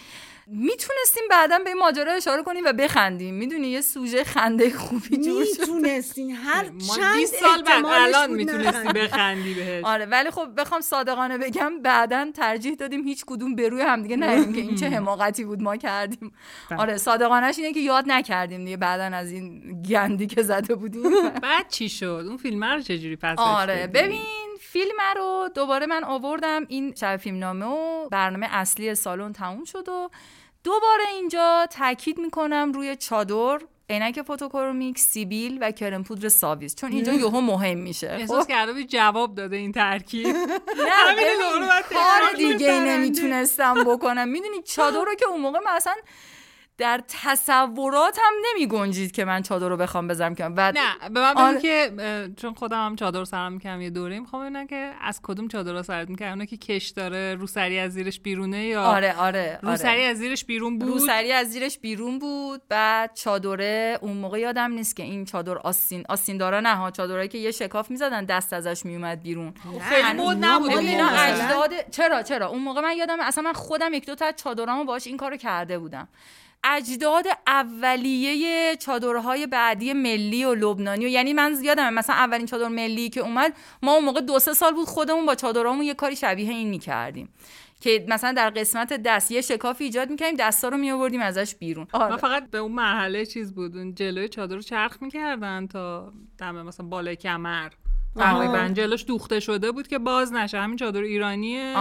میتونستیم بعداً به این ماجرا اشاره کنیم و بخندیم، میدونی یه سوژه خنده خوبی جور شد. میتونستین هر چند 20 سال بعد الان میتونستی بخندی بهش. آره ولی خب بخوام صادقانه بگم بعداً ترجیح دادیم هیچ کدوم به روی هم دیگه نریم که این چه حماقتی بود ما کردیم. آره صادقانه‌اش اینه که یاد نکردیم دیگه بعداً از این گندی که زده بودیم. بعد چی شد اون فیلم رو چجوری پسش؟ آره ببین فیلم رو دوباره من آوردم این شب فیلمنامه و برنامه اصلی سالن تموم شد و دوباره اینجا تاکید میکنم روی چادر، عینک فوتوکرومیک، سیبیل و کرم پودر ساویز، چون اینجا یهو مهم میشه. احساس کردم جواب داده این ترکیب. نه ببین کار دیگه نمیتونستم بکنم. میدونی چادر رو که اون موقع من اصلا در تصوراتم نمی‌گنجید که من چادر رو بخوام بذارم کنم. نه به من بگم که چون خودم هم چادر سرم می‌کنم یه دوره، می‌خوام ببینم که از کدوم چادر سرت می‌کنم، اونا که کش داره، روسری از زیرش بیرونه یا آره روسری از زیرش بیرون بود. روسری از زیرش بیرون بود. بعد چادره اون موقع یادم نیست که این چادر آستین داره، نه ها، چادرایی که یه شکاف می‌زدن دست ازش میومد بیرون. خیلی مود نبود اینا اجداد. چرا اون موقع من یادم، اصلا من خودم یک دو تا چادرامو باهاش این کارو کرده بودم. اجداد اولیه چادرهای بعدی ملی و لبنانی و یعنی من یادمه مثلا اولین چادر ملی که اومد ما اون موقع 2-3 سال بود خودمون با چادرامون یه کاری شبیه این می‌کردیم که مثلا در قسمت دست یه شکافی ایجاد می‌کردیم دستا رو می‌آوردیم ازش بیرون. آره. ما فقط به اون مرحله چیز بود اون جلوی چادر رو چرخ می‌کردن تا دم مثلا بالای کمر تقریبا جلوش دوخته شده بود که باز نشه. همین چادر ایرانیه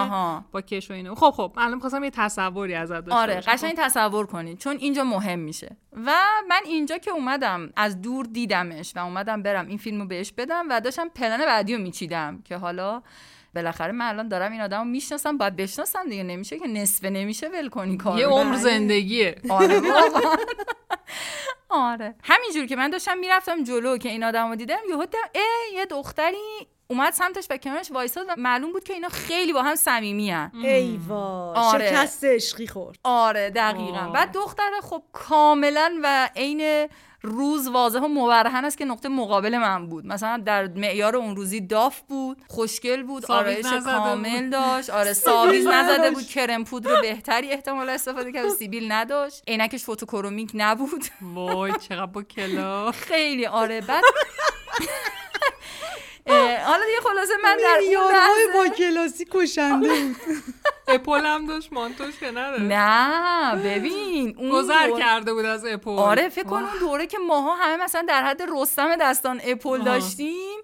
با کش و اینا. خب الان می‌خواستم یه تصوری ازت داشته باشم. آره قشنگ تصور کنید چون اینجا مهم میشه و من اینجا که اومدم از دور دیدمش و اومدم برم این فیلمو بهش بدم و داشتم پلن بعدیو میچیدم که حالا بالاخره من الان دارم این آدمو میشناسم باید بشناسم دیگه، نمیشه که نصفه نمیشه ول کنی کارو. یه عمر زندگیه. آره آره همینجور که من داشتم میرفتم جلو که این آدمو دیدم یهو یه دختری اومد سمتش و کنارش وایساد و معلوم بود که اینا خیلی با هم صمیمی‌ان. ایوا آره. شکست عشقی خورد. آره دقیقاً. بعد دختر خب کاملاً و عین روز واضح و مبرهن است که نقطه مقابل من بود، مثلا در معیار اون روزی داف بود، خوشگل بود، آرایش کامل داشت، آره ساویز نزده بود، کرم پودر بهتری احتمال استفاده کرد، سیبیل نداشت، عینکش فوتوکرومیک نبود. وای چقدر با کلا خیلی آره. بعد حالا دیگه خلاصه من در اون لحظه با کلاسی کشنده بود. اپل هم داشت مانتوش که نداشت. نه ببین گذر کرده بود از اپل. آره فکر کن اون دوره که ماها همه مثلا در حد رستم دستان اپل داشتیم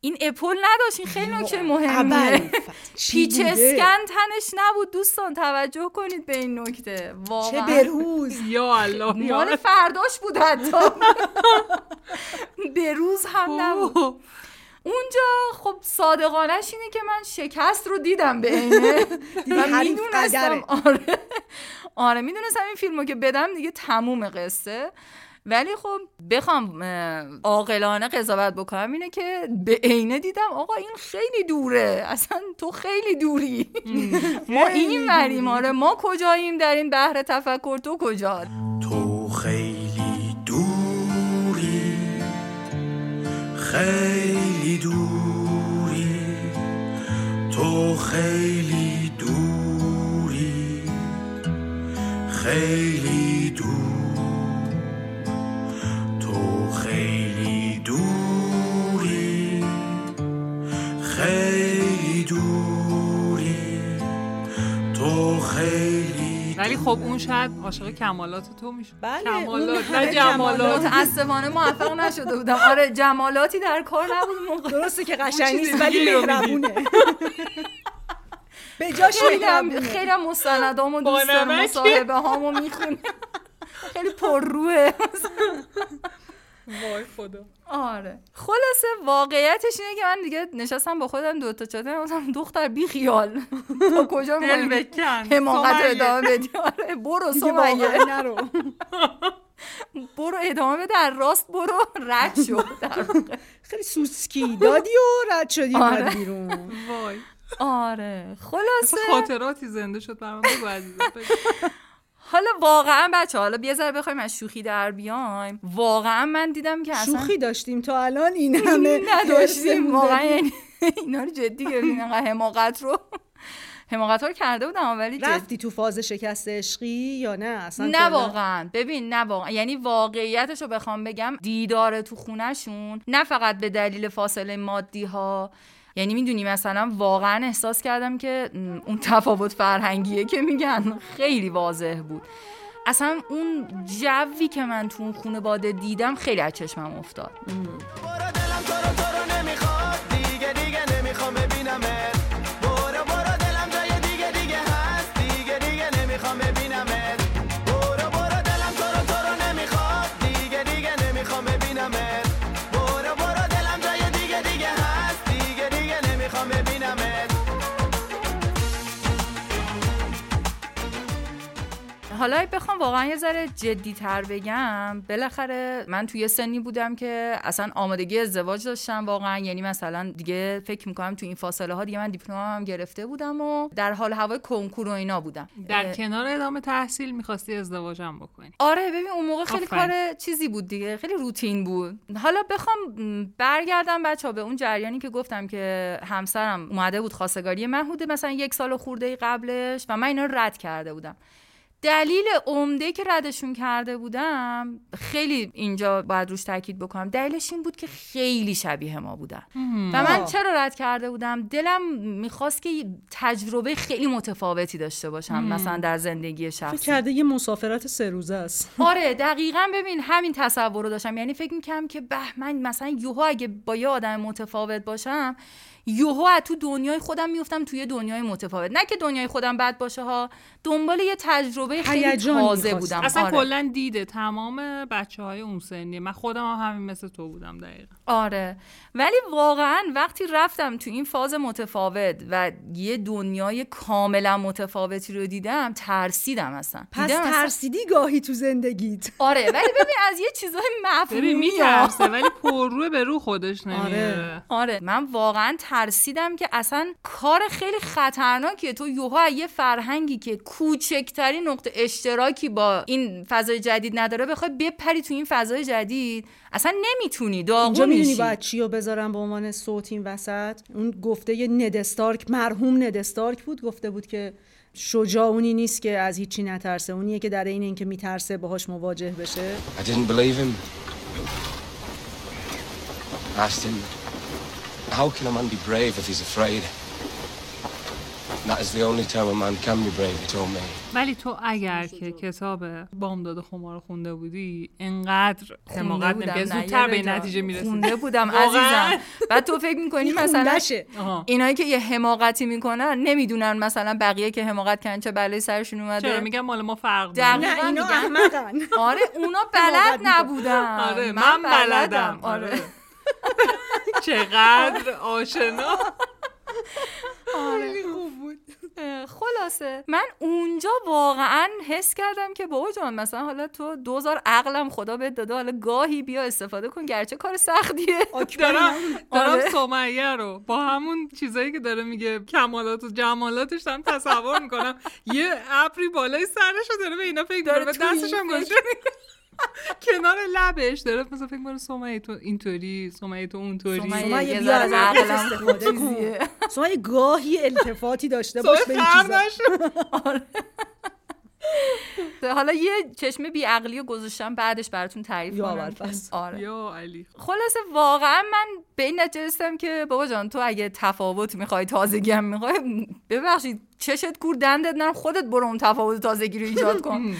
این اپل نداشت. این خیلی نکته مهمه. پیچ اسکن تنش نبود دوستان، توجه کنید به این نکته. واقعا چه بروز یا الله مال فرداش بود حتی بروز هم نبود. اونجا خب صادقانش اینه که من شکست رو دیدم به عینه و میدونستم آره میدونستم این فیلمو که بدم دیگه تموم قصه. ولی خب بخوام عاقلانه قضاوت بکنم اینه که به عینه دیدم آقا این خیلی دوره، اصلا تو خیلی دوری، ما این مریم. آره ما کجاییم در این بحر تفکر، تو کجا؟ تو خیلی دوری، خیلی دوری، تو خیلی دوری، خیلی دور، تو خیلی دوری، خیلی دوری، تو خیلی. ولی خب اون شاید عاشق کمالات تو میشه. بله کمالات نه جمالات. متاسفانه موفق نشده بودم. آره جمالاتی در کار نبود. درسته که قشنگ نیست ولی مهربونه. به جاش میگم خیلی مستندامو دوست دارم، مصاحبه هامو میخونه، خیلی پر روحه. وای خدا. آره خلاصه واقعیتش اینه که من دیگه نشستم با خودم دوتا چاته گفتم دختر بی خیال تا کجا می‌خوای حماقت ادامه بدی؟ آره برو سمیه نرو، برو ادامه بده، در راست برو، رد شو در واقع خیلی سوسکی دادی و رد شدی بعد بیرون. وای آره خلاصه خاطراتی زنده شد برام بگو عزیزم. حالا واقعا بچه حالا بیا ذره بخوایم از شوخی در بیایم، واقعا من دیدم که اصلا شوخی داشتیم تا الان این همه نداشتیم واقعا، یعنی اینا رو جدی گرفتیم، اینقدر حماقت رو کرده بودم. ولی رفتی تو فاز شکست عشقی یا نه اصلا؟ نه واقعا ببین نه واقعا، یعنی واقعیتش رو بخوام بگم دیدار تو خونه‌شون نه فقط به دلیل فاصله مادی ها، یعنی میدونی مثلا واقعا احساس کردم که اون تفاوت فرهنگیه که میگن خیلی واضح بود. اصلا اون جوی که من تو اون خونواده دیدم خیلی از چشمم افتاد. حالا بخوام واقعا یه ذره جدی‌تر بگم، بالاخره من توی سنی بودم که اصلا آمادگی ازدواج داشتم واقعا، یعنی مثلا دیگه فکر می‌کنم تو این فاصله ها دیگه من دیپلمم هم گرفته بودم و در حال هوای کنکور و اینا بودم. در کنار ادامه تحصیل می‌خواستی ازدواج هم بکنی؟ آره ببین اون موقع خیلی کار چیزی بود دیگه، خیلی روتین بود. حالا بخوام برگردم بچه‌ها به اون جریانی که گفتم که همسرم اومده بود خواستگاری محمود مثلا 1 سال خورده قبلش و من اینا رد کرده بودم. دلیل عمده که ردشون کرده بودم، خیلی اینجا باید روش تاکید بکنم، دلیلش این بود که خیلی شبیه ما بودن و من چرا رد کرده بودم، دلم میخواست که تجربه خیلی متفاوتی داشته باشم مثلا در زندگی شخصی. فکر کرده یه مسافرت 3 روزه است. آره دقیقاً، ببین همین تصور رو داشتم، یعنی فکر می‌کردم که به من مثلا یوها اگه با یه آدم متفاوت باشم، یوها تو دنیای خودم میافتم توی دنیای متفاوت، نه که دنیای خودم بد باشه ها، دنبال یه تجربه خیلی تازه بودم. اصلا آره. کلا دیده تمام بچه‌های اون سنی، من خودم هم همین مثل تو بودم دقیقاً. آره ولی واقعاً وقتی رفتم تو این فاز متفاوت و یه دنیای کاملا متفاوتی رو دیدم، ترسیدم اصلا. پس ترسیدی گاهی تو زندگیت؟ آره ولی ببین از یه چیزای مفهومی میترسه ولی پررو به رو خودش نمیاره. آره من واقعاً ترسیدم که اصلا کار خیلی خطرناکیه، تو یوها یه فرهنگی که کوچکترین نقطه اشتراکی با این فضای جدید نداره بخوای بپری تو این فضای جدید، اصلا نمیتونی، داغون میشی. میدونی باید چی رو بذارم به عنوان صوت این وسط؟ اون گفته ند استارک، مرحوم ند استارک بود، گفته بود که شجاع اونی نیست که از هیچی نترسه، اونیه که در این اینکه میترسه باهاش مواجه بشه. I didn't believe him. Asked him. How can a man be brave if he's afraid? That is the only time a man can be brave, he told me. ولی تو اگر که کتاب بامداد خمار خونده بودی، اینقدر حماقت نمی‌کردی، زودتر به نتیجه می‌رسیدی. خونده بودم عزیزم. بعد تو فکر می‌کنی مثلا اینایی که یه حماقتی می‌کنن نمی‌دونن مثلا بقیه که حماقت کردن چه بلای سرشون اومده. چرا میگن مال ما فرق داره؟ نه اینا احمقن. آره اونا بلد نبودن. آره من بلدم. آره چقدر آشنا. آره خوب بود. خلاصه من اونجا واقعا حس کردم که بابا جان مثلا حالا تو 2000 عقلم خدا بهت داده، حالا گاهی بیا استفاده کن، گرچه کار سختیه. دارم سمیه رو با همون چیزایی که داره میگه کمالات و جمالاتش دارم تصور میکنم، یه ابری بالای سرش رو داره به اینا فکر کنه، دستش هم گذاشته کنار لبش داره مثلا فکر کنم سمیه تو اینطوری، سمیه تو اونطوری، سمیه بیا از عقلم استفاده کن، سمیه گاهی التفاتی داشته باش به این چیزا. آره حالا یه چشم بیعقلی رو گذاشتم بعدش براتون تعریف کنم. آره یا علی. خلاصه واقعا من به این نتیجه رسیدم که بابا جان تو اگه تفاوت میخوای، تازگی هم میخوای، ببخشید چشت کور دندت نرم، خودت برو اون تفاوت تازگی رو ایجاد کن.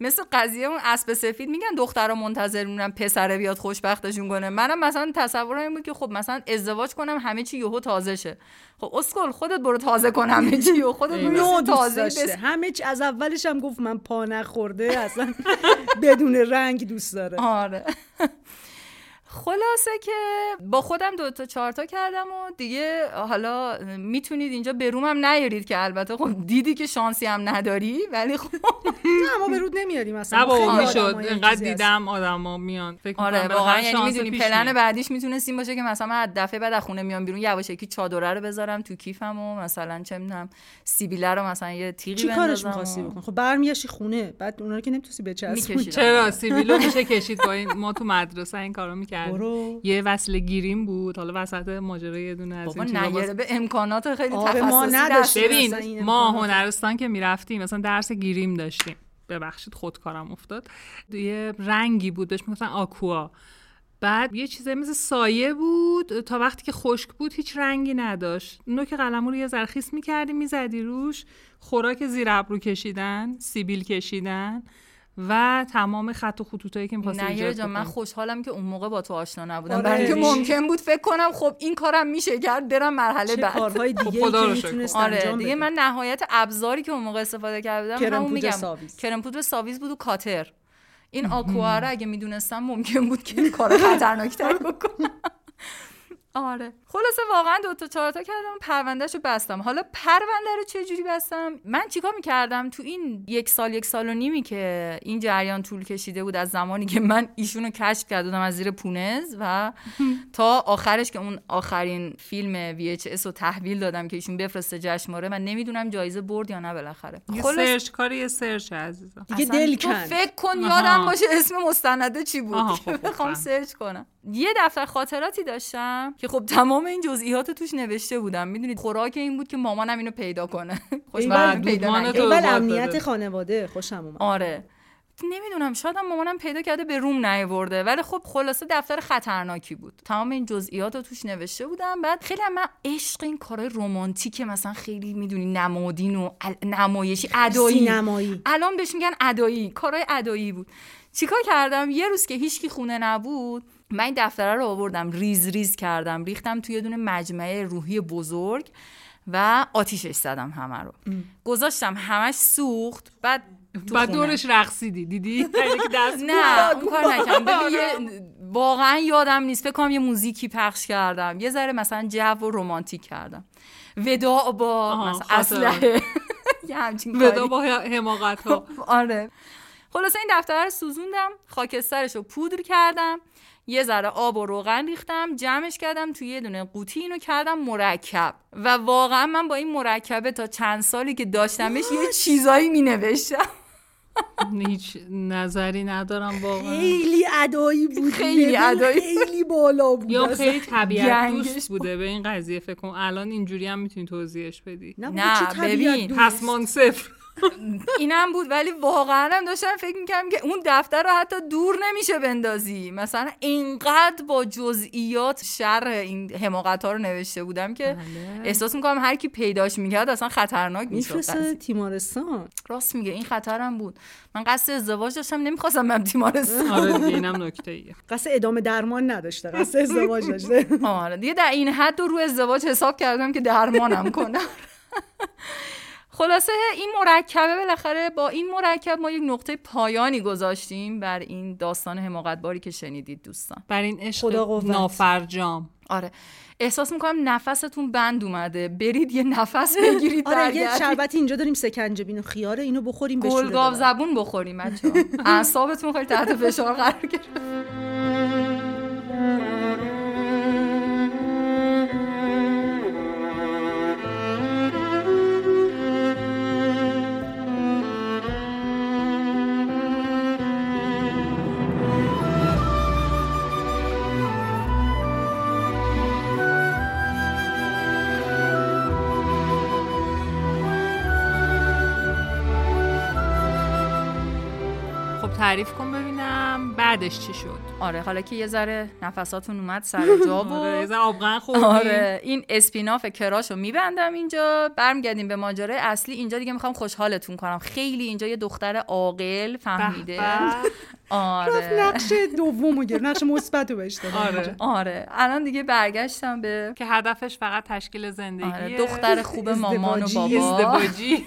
مثل قضیه اون اسب سفید، میگن دخترا منتظر مونن پسره بیاد خوشبختشون کنه، منم مثلا تصورم این بود که خب مثلا ازدواج کنم همه چی یهو تازه شه. خب اسکل، خودت برو تازه کن همه چی یهو، خودت برو تازه بس. همه چی از اولش هم گفت من پا نخورده اصلا بدون رنگ دوست داره. آره خلاصه که با خودم 2 تا 4 تا کردم و دیگه حالا میتونید اینجا به رومم نیارید که البته خب دیدی که شانسی هم نداری، ولی خب ما به رود نمیاریم اصلا. خیلی شد اینقدر دیدم آدما میان فکر کنم. آره واقعا، یعنی میدونی پلن بعدیش میتونست این باشه که مثلا من از دفعه بعد از خونه میام بیرون یواشکی چادره رو بذارم تو کیفم و مثلا چه میدونم سیبیله رو مثلا یه تیغی بندازم. چیکارش می‌خواستی بکنی؟ خب برمیاشی خونه، بعد اونا رو که نمیتونی بچسبونی. چرا سیبیلو میشه کشید با این؟ ما تو مدرسه این کارو میکردیم. برو. یه وصله گیریم بود، حالا وسط ماجرا یه دونه از این چیزا باز... به امکانات خیلی تخصصی داشت. ببین ما هنرستان که میرفتیم مثلا درس گیریم داشتیم، ببخشید خودکارم افتاد، یه رنگی بود بهش میگفتن آکوا، بعد یه چیزایی مثل سایه بود، تا وقتی که خشک بود هیچ رنگی نداشت، نوک قلمو رو یه ذره خیس می‌کردی می‌زدی روش، خوراک زیر ابرو کشیدن، سیبیل کشیدن و تمام خط و خطوطایی که می‌خواستم ایجاد کنم. نه جان من خوشحالم که اون موقع با تو آشنا نبودم. آره. برای که ممکن بود فکر کنم خب این کارم میشه کرد، برم مرحله بعد. چه کارهای دیگه که میتونستم انجام بدم. آره دیگه من نهایت ابزاری که اون موقع استفاده کردم همون میگم کرم پودر ساویز بود و کاتر. این آکوارا اگه میدونستم ممکن بود که کار خطرناک‌تر بکنم. آره خلاصه واقعا 2 تا 4 تا کردم، پروندهشو بستم. حالا پرونده رو چه جوری بستم؟ من چیکار میکردم تو این 1 سال 1.5 سال که این جریان طول کشیده بود، از زمانی که من ایشونو کشف کردم از زیر پونز و تا آخرش که اون آخرین فیلم VHS رو تحویل دادم که ایشون بفرسته جشنواره، من نمیدونم جایزه برد یا نه بالاخره. سرچ کاری، یه سرچ عزیزم، دیگه دل کن، فکر کن یادم باشه اسم مستنده چی بود، بخوام سرچ کنم. یه دفتر خاطراتی داشتم که خب تمام این جزئیات توش نوشته بودم. میدونید خوراک این بود که مامانم اینو پیدا کنه. خوشبختانه پیدا نکرد. اول امنیت خانواده خوشم اومد. آره. نمیدونم شاید هم مامانم پیدا کرده به روم نیاورده، ولی خب خلاصه دفتر خطرناکی بود. تمام این جزئیات رو توش نوشته بودم. بعد خیلی من عشق این کارهای رمانتیک مثلا خیلی میدونی نمادین و نمایشی ادایی سینمایی. الان بهش میگن ادایی، کارهای ادایی بود. چیکار کردم؟ یه روز که هیچکی خونه نبود من این دفتره رو آوردم ریز ریز کردم، ریختم توی یه دونه مجمع روحی بزرگ و آتیشش زدم همه رو. گذاشتم همش سوخت. بعد دورش رقصیدی دیدی؟ نه اون کار نکردم. واقعا یادم نیست، فکر کنم یه موزیکی پخش کردم، یه ذره مثلا جو و رمانتیک کردم. وداع با مثلا اسلحه، یه همچین کاری، وداع با حماقت ها. آره خلاص این دفتر رو سوزوندم، خاکسترش رو پودر کردم، یه ذره آب و روغن ریختم، جمعش کردم توی یه دونه قوطی، اینو کردم مرکب و واقعا من با این مرکبه تا چند سالی که داشتمش یه چیزایی مینوشتم. هیچ نظری ندارم واقعا. خیلی ادایی بود، خیلی ادایی، خیلی بالا بود یا خیلی طبیعت دوست بوده. به این قضیه فکر کنم الان اینجوری هم میتونی توضیحش بدی. نه ببین پسمان صفر اینم بود، ولی واقعا هم داشتم فکر می‌کردم که اون دفتر رو حتی دور نمیشه بندازی. مثلا اینقدر با جزئیات شرح این حماقت‌ها رو نوشته بودم که احساس می‌کنم هر کی پیداش می‌کرد اصلا خطرناک می‌شد. می‌فرستن تیمارستان. راست میگه این خطرم بود. من قصد ازدواج داشتم، نمی‌خواستم برم تیمارستان. آره دیگه اینم نکته‌ایه. قصد ادامه درمان نداشته، قصد ازدواج داشته. آره دیگه در این حد رو ازدواج حساب کردم که درمانم کنم. خلاصه این مرکبه بالاخره با این مرکب ما یک نقطه پایانی گذاشتیم بر این داستان حماقتباری که شنیدید دوستان، بر این عشق نافرجام. آره احساس میکنم نفستون بند اومده، برید یه نفس بگیرید. آره یه شربت اینجا داریم، سکنجبین و خیاره، اینو بخوریم بشوره، گلگاو زبون بخوریم بچه‌ها. اعصابتون خیلی تحت فشار قرار گرفت. تعریف کن ببینم بعدش چی شد. آره حالا که یه ذره نفساتون اومد سر جا بود. آره یه ذره آبغن خوردیم. آره این اسپیناف کراشو میبندم اینجا، برمیگردیم به ماجرای اصلی. اینجا دیگه میخوام خوشحالتون کنم، خیلی اینجا یه دختر عاقل فهمیده. آره نقش دومو گرفت، نقش مثبتو بهش دادم. آره الان دیگه برگشتم به که هدفش فقط تشکیل زندگیه. آره دختر خوب مامان و بابا ازدواجی.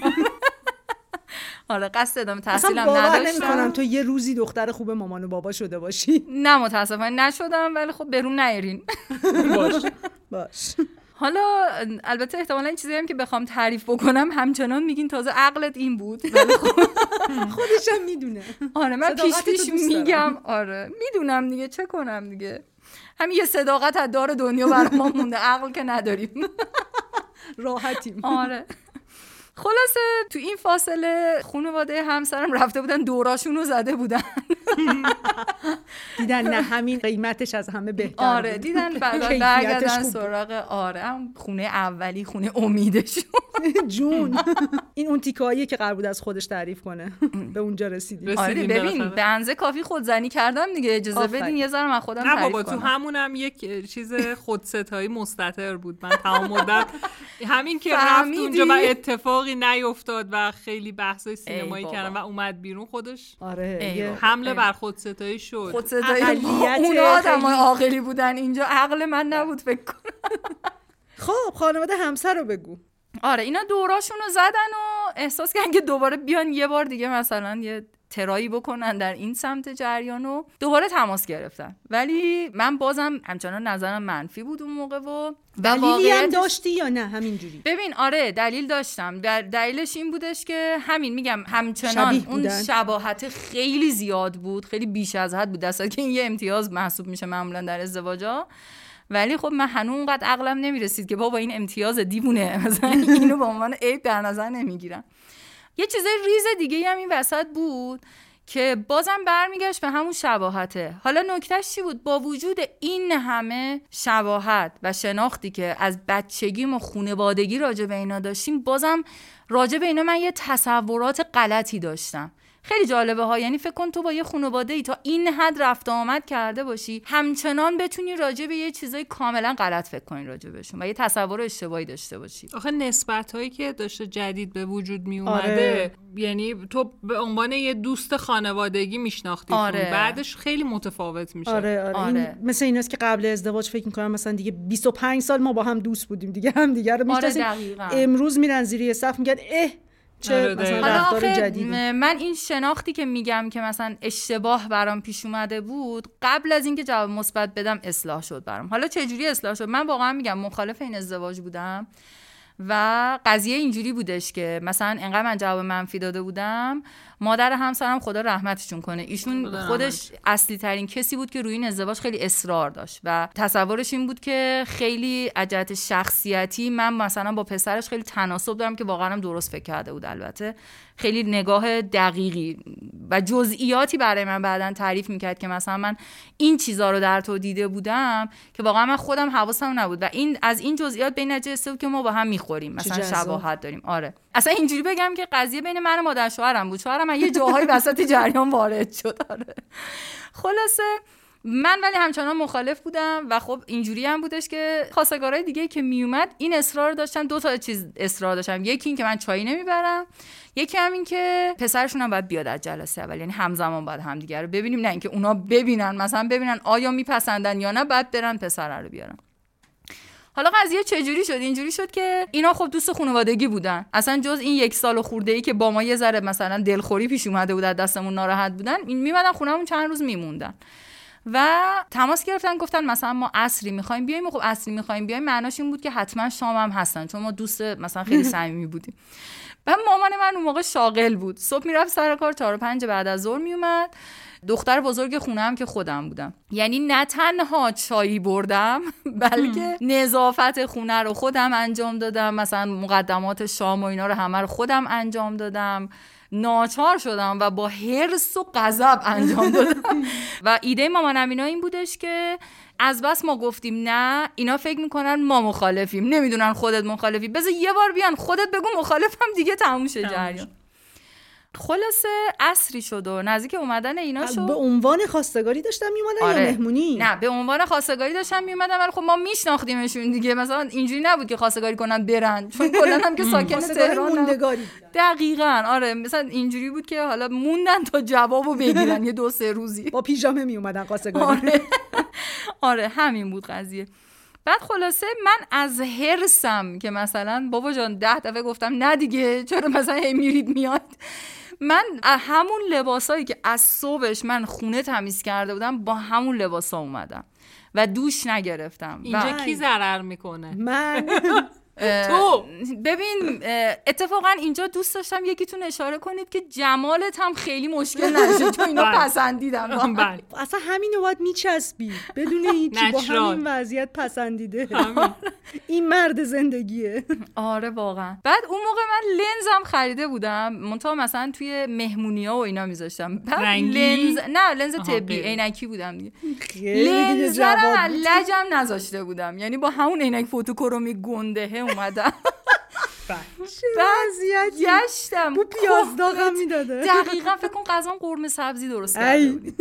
آره قصد ادامه تحصیلم نداشتم. اصلا نمی کنم تو یه روزی دختر خوب مامان و بابا شده باشی. نه متاسفانه نشدم، ولی خب برون نیرین. باش حالا البته احتمالا این چیزی هم که بخوام تعریف بکنم همچنان میگین تازه عقلت این بود، ولی خودشم میدونه. آره من پیش میگم. آره میدونم دیگه، چه کنم دیگه، همین یه صداقت از دار دنیا برای ما مونده، عقل که نداریم، راحتیم. آره خلاصه تو این فاصله خانواده همسرم رفته بودن دوراشون رو زده بودن. دیدن نه همین قیمتش از همه بهتره. آره دیدن بعدا برگردن سراغ آرام خونه اولی، خونه امیدشون. جون این اون تیکاییه که قرار بود از خودش تعریف کنه، به اونجا رسیدیم. آره ببین بنزه کافی خودزنی کردم دیگه، اجازه بدین یه ذره من خودم تعریف کنم. نه بابا تو همونم یک چیز خودستایی مستتر بود. من تمام مدت همین که رفت اونجا با اتفاق نیفتاد و خیلی بحثای سینمایی کردن و اومد بیرون خودش. آره حمله بر خودستایی شد. خودستایی اون آدمای عاقلی بودن اینجا، عقل من نبود فکر کنم. خب خانواده همسر رو بگو. آره اینا دوراشون رو زدن و احساس کردن که دوباره بیان یه بار دیگه مثلا یه ترایی بکنن در این سمت جریان و دوباره تماس گرفتن، ولی من بازم همچنان نظرم منفی بود اون موقع. و دلیلی هم داشتی یا نه همینجوری؟ ببین آره دلیل داشتم. دلیلش این بودش که همین میگم همچنان اون شباهت خیلی زیاد بود، خیلی بیش از حد بود، درسته که این یه امتیاز محسوب میشه معمولا در ازدواجا، ولی خب من هنوز اونقدر عقلم نمیرسید که بابا این امتیاز دیوونه، مثلا اینو به عنوان عیب در نظر نمیگیرم. یه چیز ریز دیگه هم این وسط بود، که بازم برمیگشت به همون شباهته. حالا نکتهش چی بود؟ با وجود این همه شباهت و شناختی که از بچگیم و خونوادگی راجع به اینا داشتیم، بازم راجع به اینا من یه تصورات غلطی داشتم. خیلی جالبه ها، یعنی فکر کن تو با یه خانواده ای تا این حد رفت آمد کرده باشی، همچنان بتونی راجع به یه چیزای کاملا غلط فکر کنی راجع بهشون و یه تصور اشتباهی داشته باشی. آخه نسبت‌هایی که داشته جدید به وجود می اومده، یعنی تو به عنوان یه دوست خانوادگی میشناختیشون، بعدش خیلی متفاوت میشه. این مثلا ایناست که قبل ازدواج فکر می‌کنم مثلا دیگه 25 سال ما با هم دوست بودیم، دیگه همدیگه رو می‌شناسیم. امروز میرن زیر صف میگن من این شناختی که میگم که مثلا اشتباه برام پیش اومده بود، قبل از اینکه جواب مثبت بدم اصلاح شد برام. حالا چه جوری اصلاح شد؟ من واقعا میگم مخالف این ازدواج بودم و قضیه اینجوری بودش که مثلا انقدر من جواب منفی داده بودم، مادر همسرم خدا رحمتشون کنه، ایشون خودش اصلی ترین کسی بود که روی این ازدواج خیلی اصرار داشت و تصورش این بود که خیلی عجلت شخصیتی، من مثلا با پسرش خیلی تناسب دارم، که واقعا هم درست فکر کرده بود. البته خیلی نگاه دقیقی و جزئیاتی برای من بعداً تعریف میکرد که مثلا من این چیزا رو در تو دیده بودم که واقعا من خودم حواسم نبود و این از این جزئیات بین نجسته بود که ما با هم میخوریم، مثلا شباهت داریم. اصلا اینجوری بگم که قضیه بین من و مادر شوهرم بود، شوهرم یه جاهای وسط جریان وارد شد. خلاصه من ولی همچنان مخالف بودم و خب اینجوری هم بودش که خواستگارای دیگه که میومد این اصرار داشتم، دو تا چیز اصرار داشتم، یکی این که من چایی نمیبرم، یکی هم این که پسرشون هم باید بیاد از جلسه اول، یعنی همزمان باید همدیگه رو ببینیم، نه اینکه اونا ببینن مثلا ببینن آیا میپسندن یا نه، بعد برن پسر رو بیارن. حالا قضیه چجوری شد؟ اینجوری شد که اینا خب دوست خانوادگی بودن، اصلا جز این یک سال خورده‌ای که با ما یه ذره مثلا دلخوری پیش اومده بود، از دستمون ناراحت بودن، میمدن خونمون چند روز میموندن و تماس گرفتن، گفتن مثلا ما عصری می‌خوایم بیایم. خب عصری می‌خوایم بیایم معناش این بود که حتما شام هم هستن، چون ما دوست مثلا خیلی صمیمی بودیم. بعد مامان من اون موقع شاغل بود، صبح میرفت سر کار، 4 و 5 بعد از ظهر میومد. دختر بزرگ خونه هم که خودم بودم، یعنی نه تنها چایی بردم بلکه نظافت خونه رو خودم انجام دادم، مثلا مقدمات شام و اینا رو همه رو خودم انجام دادم، ناچار شدم و با حرص و غضب انجام دادم. و ایده مامانم اینا این بودش که از بس ما گفتیم نه، اینا فکر میکنن ما مخالفیم، نمیدونن خودت مخالفی، بذار یه بار بیان خودت بگو مخالفم دیگه، تموم شه جریان. خلاصه عصری شد و نزدیک اومدن اینا شد. به عنوان خواستگاری داشتن میومدن یا مهمونی؟ نه، به عنوان خواستگاری داشتن میومدن، ولی خب ما میشناختیمشون دیگه، مثلا اینجوری نبود که خواستگاری کنن برن، چون کلا هم که ساکن تهران دقیقاً. مثلا اینجوری بود که حالا موندن تا جوابو بگیرن، یه 2-3 روزی با پیژامه میومدن خواستگاری. همین بود قضیه. بعد خلاصه من از هرسم که مثلا بابا جان 10 دفعه گفتم نه دیگه، چرا مثلا هی میرید میاد، من همون لباسایی که از صبحش من خونه تمیز کرده بودم با همون لباسا اومدم و دوش نگرفتم. اینجا کی ضرر میکنه؟ من تو ببین، اتفاقا اینجا دوست داشتم یکیتون اشاره کنید که جمالت هم خیلی مشکل نشه، چون اینو پسندیدم. بله اصلا همینو باید میچسبی بدون هیچی، با همین وضعیت پسندیده، این مرد زندگیه. واقعا. بعد اون موقع من لنزم خریده بودم، منتها مثلا توی مهمونی‌ها و اینا میذاشتم، لنز طبی، عینکی بودم دیگه، لنزم از لجم نذاشته بودم، یعنی با همون عینک فوتوکرومی گنده اومدم. بعد گشتم بو پیاز داغم میداده، دقیقا فکر کن قزم قرمه سبزی درست کرده بودیم.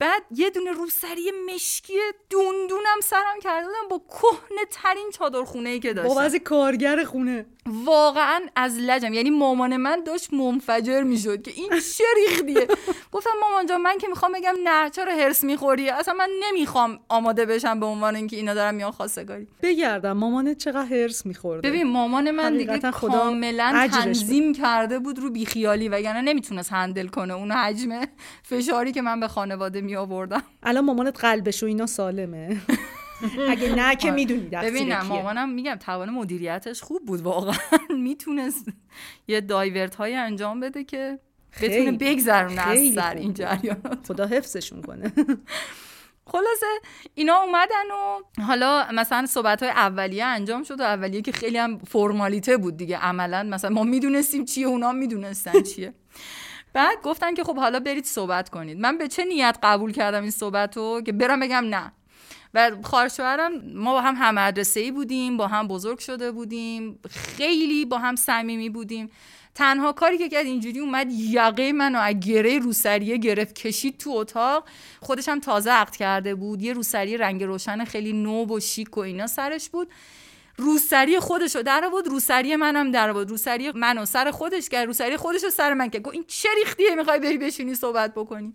بعد یه دونه روسری مشکی دندونم سرم کرده بودم با کهنه ترین چادرخونه‌ای که داشتم، با وضع کارگر خونه، واقعا از لجم، یعنی مامان من داشت منفجر میشد که این چه ریختیه. گفتم مامان جان من که میخوام بگم نه، چرا هرس میخوری، اصلا من نمیخوام آماده بشم به عنوان اینکه اینا دارن میان خواستگاری. بگردم مامانت چقدر هرس میخورده. ببین مامان من دیگه کاملا تنظیم کرده بود رو بیخیالی، وگرنه نمیتونست هندل کنه اون حجم فشاری که من به خانواده می آوردم. الان مامانت قلبش و اینا سالمه؟ اگه نه که میدونی دقیقاً. ببینم مامانم میگم توان مدیریتش خوب بود، واقعا میتونست یه دایورت های انجام بده که بتونه بگذرونه از سر این جریانات، خدا حفظشون کنه. خلاصه اینا اومدن و حالا مثلا صحبت‌های اولیه انجام شد و اولیه که خیلی هم فرمالیته بود دیگه، عملاً مثلا ما میدونستیم چیه، اونا میدونستن چیه. بعد گفتن که خب حالا برید صحبت کنید. من به چه نیت قبول کردم این صحبتو که برم بگم نه؟ و خواهر شوهرم ما با هم مدرسه‌ای بودیم، با هم بزرگ شده بودیم، خیلی با هم صمیمی بودیم. تنها کاری که کرد اینجوری اومد یقه منو از گره روسریه گرفت، کشید تو اتاق. خودش هم تازه عقد کرده بود، یه روسری رنگ روشن خیلی نوب و شیک و اینا سرش بود. روسری خودشو در آورد، روسری منم در آورد، روسری منو سر خودش کرد، روسری خودشو سر من کرد. این چه ریختیه میخوای بری بشینی صحبت بکنی؟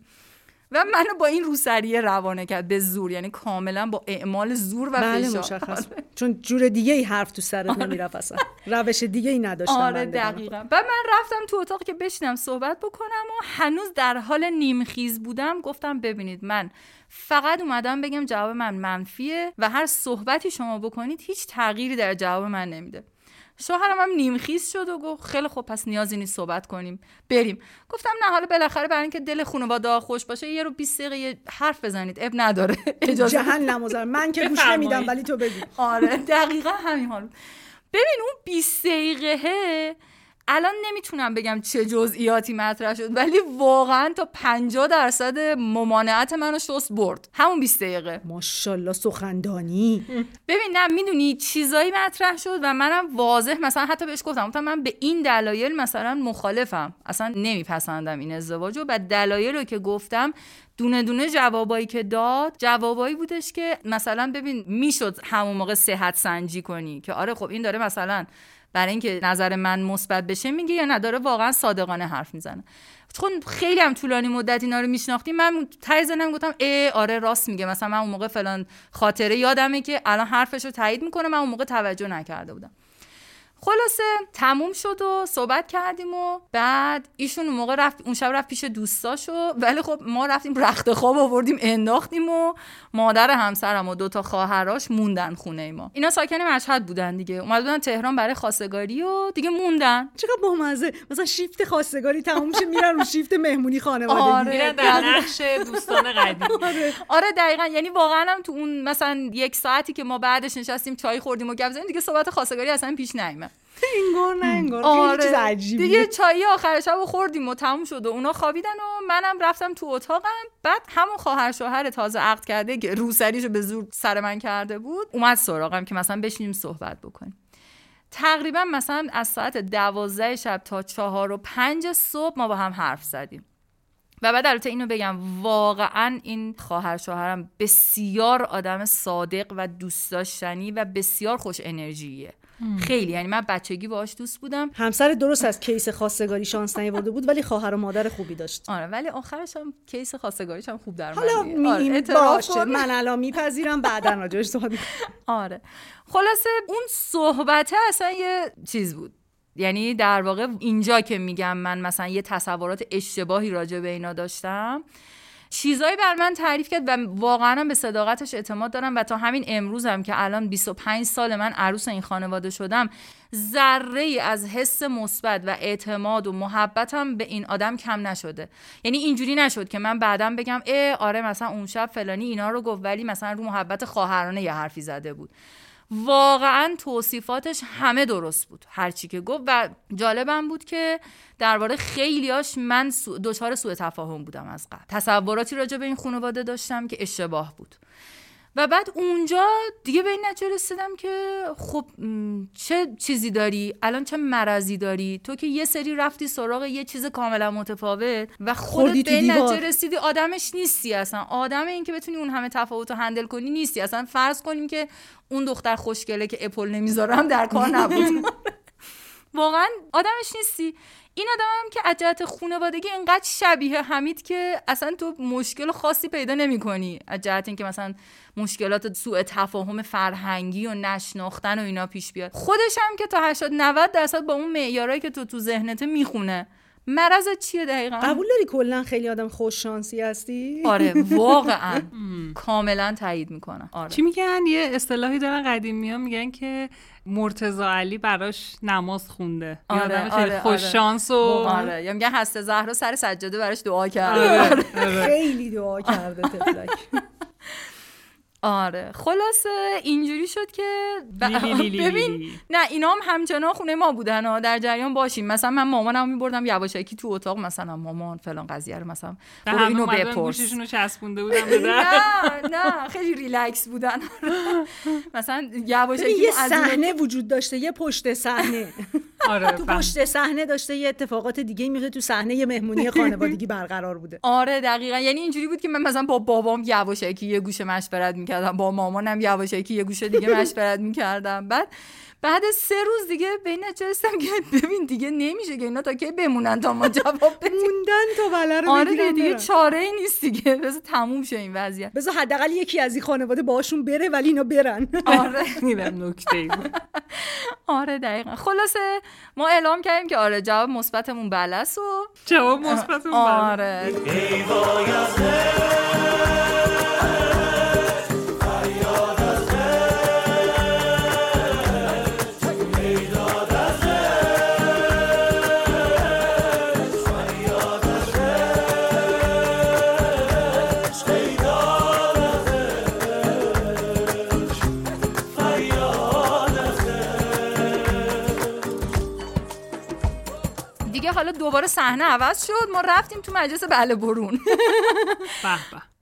و منو با این روسریه روانه کرد به زور، یعنی کاملا با اعمال زور و فشار. بله مشخص، چون جور دیگه ای حرف تو سرت نمیرفت اصلا، روش دیگه ای نداشتم. آره دقیقاً. و من رفتم تو اتاق که بشینم صحبت بکنم و هنوز در حال نیمخیز بودم. گفتم ببینید من فقط اومدم بگم جواب من منفیه و هر صحبتی شما بکنید هیچ تغییری در جواب من نمیده. شوهرم هم نیمخیز شد و گفت خیلی خب پس نیازی نیست صحبت کنیم بریم. گفتم نه حالا بالاخره برای اینکه دل خانواده خوش باشه یه رو 20 دقیقه حرف بزنید اب نداره. اجازه جهنم وزار من که گوش نمیدم ولی تو بگو. آره دقیقاً همین حال. ببین اون 20 دقیقه الان نمیتونم بگم چه جزئیاتی مطرح شد ولی واقعا تا 50% ممانعت منو شست برد همون 20 دقیقه. ماشاءالله سخندانی. ببینم میدونی چیزایی مطرح شد و منم واضح مثلا حتی بهش گفتم من به این دلایل مثلا مخالفم، اصلا نمیپسندم این ازدواجو. بعد دلایلی رو که گفتم دونه دونه جوابایی که داد جوابایی بودش که مثلا ببین میشد همون موقع صحت سنجی کنی که آره خب این داره مثلا برای اینکه نظر من مثبت بشه میگه یا نداره واقعا صادقانه حرف میزنه. چون خیلی هم طولانی مدت اینا رو میشناختیم من تایید زنم گفتم آره راست میگه، مثلا من اون موقع فلان خاطره یادمه که الان حرفش رو تایید میکنه، من اون موقع توجه نکرده بودم. خلاصه تموم شد و صحبت کردیم و بعد ایشون اون موقع رفت، اون شب رفت پیش دوستاشو، ولی خب ما رفتیم رخت خواب آوردیم انداختیم و مادر همسرم و دوتا خواهراش موندن خونه ما. اینا ساکن مشهد بودن دیگه، اومده بودن تهران برای خواستگاری و دیگه موندن. چقدر بامزه، مثلا شیفت خواستگاری تموم شه میرن رو شیفت مهمونی خانوادگی. آره میرن در نقش دوستان قدیم. آره دقیقاً، یعنی واقعا هم تو اون مثلا یک ساعتی که ما بعدش نشستیم چای خوردیم و گپ زدیم دیگه صحبت خواستگاری اصلا پیش نیامد. انگار آره. چیز عجیبی دیگه. چایی آخر شب خوردیم و تموم شد و اونا خوابیدن و منم رفتم تو اتاقم. بعد همون خواهر شوهر تازه عقد کرده که روسریشو به زور سر من کرده بود اومد سراغم که مثلا بشینیم صحبت بکنیم. تقریبا مثلا از ساعت 12 شب تا 4 و 5 صبح ما با هم حرف زدیم. و بعد البته اینو بگم واقعا این خواهر شوهرم بسیار آدم صادق و دوست داشتنی و بسیار خوش انرژیه. خیلی، یعنی من بچگی باهاش دوست بودم. همسر درست از کیس خواستگاری شانس نیاورده بود ولی خواهر و مادر خوبی داشت. آره ولی آخرش هم کیس خواستگاریش هم خوب در اومد. آره اعتراف باشه. من الان میپذیرم بعداً راجعش صحبت. آره خلاصه اون صحبته اصلا یه چیز بود، یعنی در واقع اینجا که میگم من مثلا یه تصورات اشتباهی راجع به اینا داشتم، چیزایی بر من تعریف کرد و واقعا به صداقتش اعتماد دارم و تا همین امروز هم که الان 25 سال من عروس این خانواده شدم ذره‌ای از حس مثبت و اعتماد و محبتم به این آدم کم نشده. یعنی اینجوری نشد که من بعدم بگم آره مثلا اون شب فلانی اینا رو گفت ولی مثلا رو محبت خواهرانه یه حرفی زده بود. واقعا توصیفاتش همه درست بود هر چی که گفت و جالبم بود که درباره خیلیاش من دچار سوء تفاهم بودم از قبل، تصوراتی راجع به این خانواده داشتم که اشتباه بود. و بعد اونجا دیگه به این نتیجه رسیدم که خب چه چیزی داری الان، چه مرضی داری تو که یه سری رفتی سراغ یه چیز کاملا متفاوت و خودت به این نتیجه رسیدی آدمش نیستی، اصلا آدم این که بتونی اون همه تفاوتو هندل کنی نیستی. اصلا فرض کنیم که اون دختر خوشگله که اپل نمیذارم در کار نبود. واقعا آدمش نیستی. این آدمم که عجلت خانوادگی اینقدر شبیه حمید که اصلا تو مشکل خاصی پیدا نمی‌کنی، عجلت این که مثلا مشکلات سوء تفاهم فرهنگی و نشناختن و اینا پیش بیاد. خودش هم که تا 80-90% با اون معیارایی که تو ذهنت میخونه. مرضت چیه دقیقاً؟ قبول داری کلا خیلی آدم خوش شانسی هستی؟ آره واقعاً کاملا تایید میکنم. آره. چی میگن یه اصطلاحی دارن قدیمی ها میگن که مرتضی علی براش نماز خونده. آره خیلی خوش شانس و آره، یا میگن هسته زهرا سر سجاده براش دعا کرده. خیلی دعا کرده تفلک. آره خلاصه اینجوری شد که ببین نه اینا هم همچنان خونه ما بودن ها، در جریان باشیم. مثلا من مامانم میبردم یواشکی تو اتاق، مثلا مامان فلان قضیه رو مثلا برو اینو بپرس، گوشیشونو چسبونده بودم بدن. نه خیلی ریلکس بودن. مثلا یواشکی یه صحنه وجود داشته، یه پشت صحنه. آره تو پشت صحنه داشته یه اتفاقات دیگه میفته، تو صحنه یه مهمونی خانوادگی برقرار بوده. آره دقیقاً، یعنی اینجوری بود که من مثلا با بابام یواشکی یه گوشه مشورت می‌کردم، با مامانم یواشکی یه گوشه دیگه مشورت می‌کردم. بعد 3 روز دیگه به این نچستم که ببین دیگه نمیشه که اینا تا کی بمونن تا ما جواب بدیم. موندن تو بله رو میگیرن. آره دیگه چاره‌ای نیست دیگه، بذار تموم شه این وضعیت. بذار حداقل یکی از این خانواده باهاشون بره ولی اینا برن. آره اینم نکته‌ای بود. آره دقیقاً. خلاصه ما اعلام کردیم که آره جواب مثبتمون بلس و جواب مثبتمون آره. حالا دوباره صحنه عوض شد، ما رفتیم تو مجلس بله برون.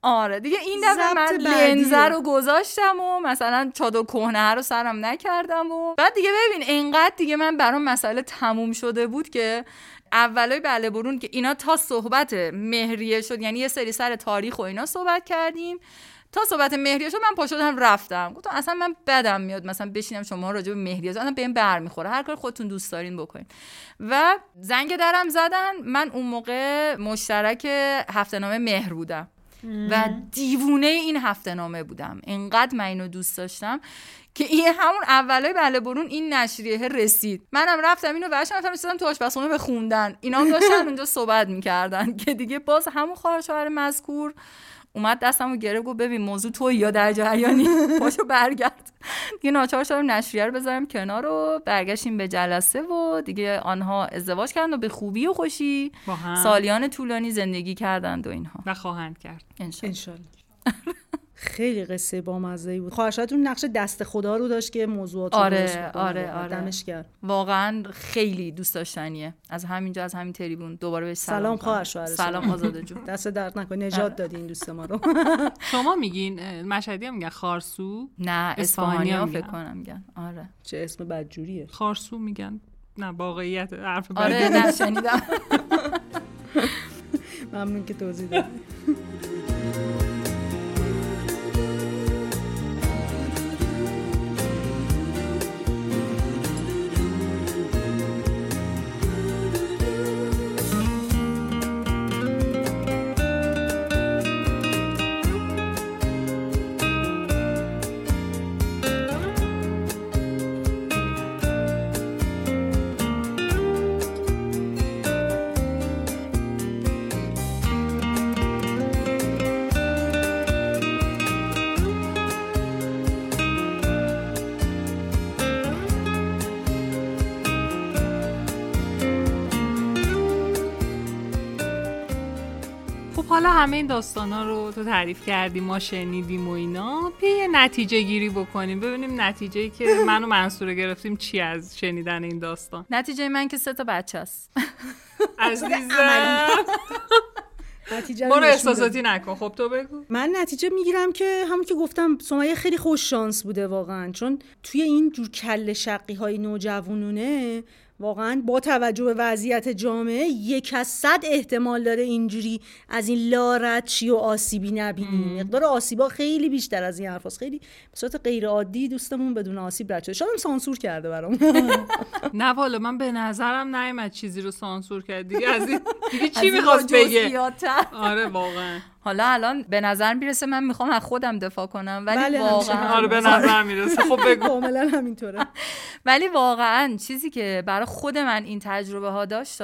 آره دیگه این دفعه من لنز رو گذاشتم و مثلا چادر کهنه رو سرم نکردم و بعد دیگه ببین اینقدر دیگه من برام مسئله تموم شده بود که اولای بله برون که اینا تا صحبت مهریه شد، یعنی یه سری سر تاریخ و اینا صحبت کردیم تا صحبت مهریه شد، من پا شدم رفتم. گفتم اصلا من بدم میاد مثلا بشینم شما راجع به مهریه، اصلا بهم برمیخوره، هر کار خودتون دوست دارین بکنین. و زنگ درم زدن، من اون موقع مشترک هفته‌نامه مهر بودم و دیوونه این هفته‌نامه بودم، اینقدر من اینو دوست داشتم که این همون اولای بله برون این نشریه رسید، منم رفتم اینو واشم، رفتم تو آشپزخونه بخوندن، اینا هم داشتن اونجا صحبت می‌کردن که دیگه باز همون خواهر شوهر مذکور اومد دستمو گرفت گفت ببین موضوع تو یا در جریانی، پاشو برگرد. دیگه ناچار شدم نشریه رو بذارم کنار و برگشتیم به جلسه و دیگه آنها ازدواج کردن و به خوبی و خوشی سالیان طولانی زندگی کردند و اینها و خواهند کرد انشالله. خیلی قصه بامزه‌ای بود. خواهراتون نقش دست خدا رو داشت که موضوعات رو آره دمش کرد. واقعا خیلی دوست داشتنیه. از همینجا از همین تریبون دوباره بهش سلام خواهر شوهر. سلام آزاده جون. دست درد نکنه، نجات دادی این دوست ما رو. شما میگین مشهدی‌ها میگن خارسو؟ نه اصفهانی‌ها فکر کنم میگن. آره. چه اسم بدجوریه. خارسو میگن. نه واقعیت حرف بد. آره نه شنیدم. ممنون که توضیح دادی. حالا همه این داستانا رو تو تعریف کردی، ما شنیدیم و اینا، یه نتیجه گیری بکنیم ببینیم نتیجه‌ای که من و منصور گرفتیم چی از شنیدن این داستان. نتیجه من که 3 تا بچه است. عزیزم برو احساساتی نکن. خب تو بگو. من نتیجه میگیرم که همون که گفتم سمیه خیلی خوش شانس بوده واقعا، چون توی این جور کله شقی‌های نوجوانونه واقعا با توجه به وضعیت جامعه 1/100 احتمال داره اینجوری از این لارچی و آسیبی نبینیم. مقدار آسیبا خیلی بیشتر از این حرفاست. خیلی به صورت غیر عادی دوستمون بدون آسیب رد شده. شاید هم سانسور کرده برام. نه والا من به نظرم نیومد چیزی رو سانسور کرد. دیگه از این دیگه چی می‌خواست بگه؟ آره واقعا. حالا الان به نظر میرسه من میخوام از خودم دفاع کنم ولی واقعا آره به نظر میرسه. خب بگو. کاملا همینطوره. ولی واقعا چیزی که برای خود من این تجربه ها داشت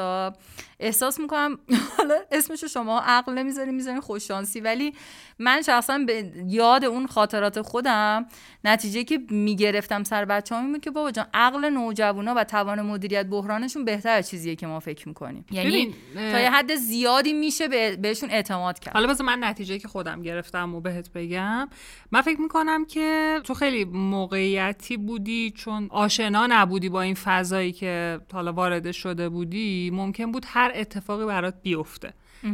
احساس میکنم حالا اسمشو شما عقل نمیذارین، میذارین خوششانسی، ولی من شخصا به یاد اون خاطرات خودم نتیجه که میگرفتم سر بچه‌ام اینه که بابا جان عقل نوجوانا و توان مدیریت بحرانشون بهتر از چیزیه که ما فکر میکنیم. یعنی تا یه حد زیادی میشه بهشون اعتماد کرد. حالا بذار من نتیجه که خودم گرفتم و بهت بگم. من فکر میکنم که تو خیلی موقعیتی بودی چون آشنا نبودی با این فضایی که حالا وارد شده بودی، ممکن بود هر اتفاقی برات بیفته.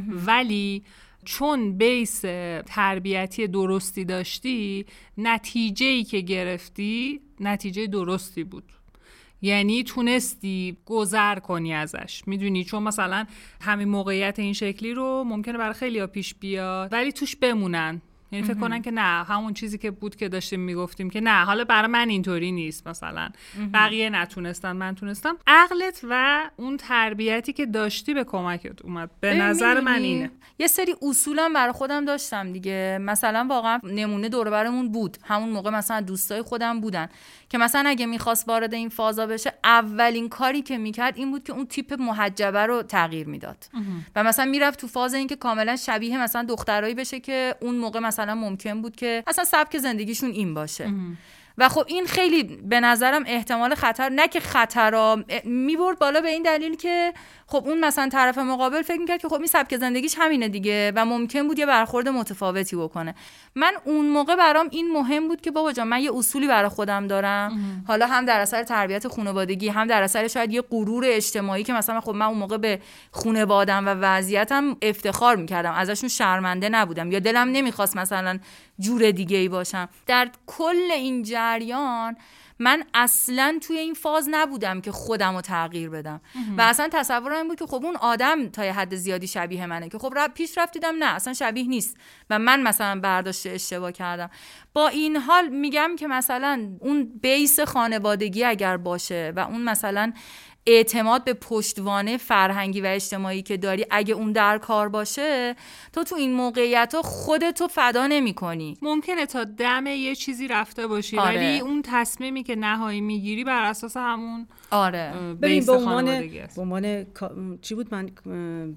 ولی چون بیس تربیتی درستی داشتی، نتیجه‌ای که گرفتی نتیجه درستی بود. یعنی تونستی گذر کنی ازش، میدونی، چون مثلا همین موقعیت این شکلی رو ممکنه برای خیلی‌ها پیش بیاد ولی توش بمونن، یعنی فکر کنن که نه همون چیزی که بود که داشتیم میگفتیم که نه حالا برای من اینطوری نیست، مثلا بقیه نتونستن من تونستم. عقلت و اون تربیتی که داشتی به کمکت اومد، به نظر من اینه. یه سری اصولم برای خودم داشتم دیگه، مثلا واقعا نمونه دور برمون بود همون موقع، مثلا دوستای خودم بودن که مثلا اگه میخواست وارد این فازا بشه اولین کاری که میکرد این بود که اون تیپ محجبه رو تغییر میداد و مثلا میرفت تو فاز این که کاملا شبیه مثلا دخترایی بشه که اون موقع مثلا ممکن بود که اصلا سبک زندگیشون این باشه و خب این خیلی به نظرم احتمال خطر، نه که خطرا، میبرد بالا به این دلیل که خب اون مثلا طرف مقابل فکر میکرد که خب این سبک زندگیش همینه دیگه و ممکن بود یه برخورد متفاوتی بکنه. من اون موقع برام این مهم بود که بابا جان من یه اصولی برای خودم دارم، حالا هم در اثر تربیت خانوادگی، هم در اثر شاید یه غرور اجتماعی که مثلا خب من اون موقع به خانواده‌ام و وضعیتم افتخار میکردم، ازشون شرمنده نبودم یا دلم نمیخواست مثلا جور دیگه‌ای باشم. در کل این جریان من اصلا توی این فاز نبودم که خودم رو تغییر بدم و اصلا تصورم این بود که خب اون آدم تا یه حد زیادی شبیه منه که خب پیش رفت دیدم نه اصلا شبیه نیست و من مثلا برداشت اشتباه کردم. با این حال میگم که مثلا اون بیس خانوادگی اگر باشه و اون مثلا اعتماد به پشتوانه فرهنگی و اجتماعی که داری اگه اون در کار باشه، تو این موقعیت‌ها خودتو فدا نمی‌کنی. ممکنه تا دم یه چیزی رفته باشی ولی اون تصمیمی که نهایی میگیری بر اساس همون بیس خانوادگی است. به عنوان چی بود من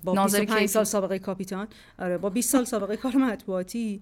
با 25 سال سابقه کاپیتان، با 20 سال سابقه کار مطبوعاتی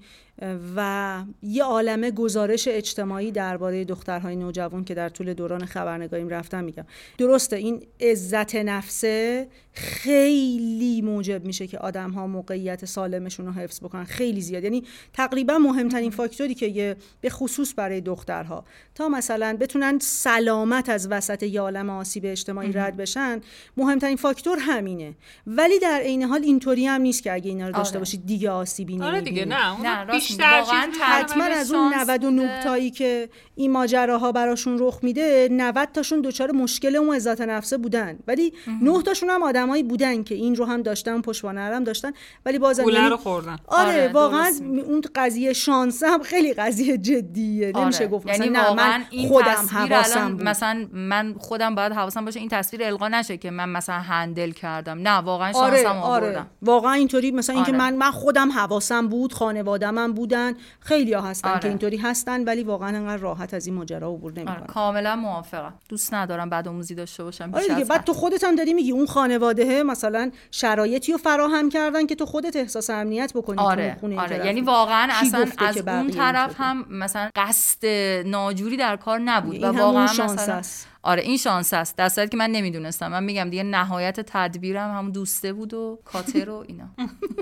و یه عالمه گزارش اجتماعی درباره دخترهای نوجوان که در طول دوران خبرنگاریم رفتم میگم. درسته این عزت نفسه خیلی موجب میشه که آدم‌ها موقعیت سالمشون رو حفظ بکنن، خیلی زیاد. یعنی تقریبا مهمترین فاکتوری که به خصوص برای دخترها تا مثلا بتونن سلامت از وسط یه عالمه آسیب اجتماعی رد بشن، مهمترین فاکتور همینه. ولی در عین حال اینطوری هم نیست که اگه اینا رو داشته باشید دیگه آسیبی نمیبینید. آره دیگه نه بیشتر حتما از اون 99 تایی که این ماجراها براشون رخ میده 90 تاشون دوچار مشکل اون عزت نفسه بودن، ولی 9 تاشون هم آدمایی بودن که این رو هم داشتن، پشتوانه هم داشتن، ولی بازم گوله رو خوردن. آره واقعا اون قضیه شانس هم خیلی قضیه جدیه، نمیشه گفت مثلا نه من خودم حواسم بود. مثلا من خودم باید حواسم باشه این تصویر القا نشه که من مثلا هندل کردم، نه واقعا شانسم آوردم. واقعا اینطوری مثلا اینکه من خودم حواسم بود، خانواده‌م بودن، خیلی ها هستن که اینطوری هستن ولی واقعا انقدر راحت از این ماجرا عبور نمیکنن. کاملا موافقم. دوست ندارم بدآموزی داشته باشم. دیگه بعد تو خودت هم داری میگی اون خانواده مثلا شرایطی رو فراهم کردن که تو خودت احساس امنیت بکنی تو خونه. یعنی واقعا اصلا از اون طرف هم مثلا قصد ناجوری در کار نبود و واقعا مثلا این شانس است. در صورتی که من نمیدونستم. من میگم دیگه نهایت تدبیرم همون دوسته بود و کاتر و اینا.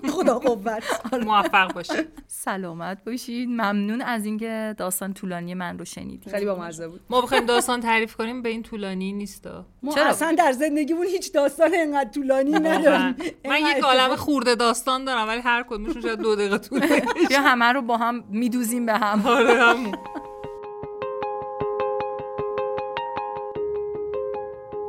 خدا قوت. موفق باشید. سلامت باشید. ممنون از اینکه داستان طولانی من رو شنیدید. خیلی بامزه بود. ما بخوایم داستان تعریف کنیم به این طولانی نیستا. ما اصلا در زندگیمون هیچ داستان اینقدر طولانی نداریم. من یک عالمه خورده داستان دارم ولی هر کدومشون شاید 2 دقیقه طول بکشه. یا همه رو با هم میدوزیم به هم.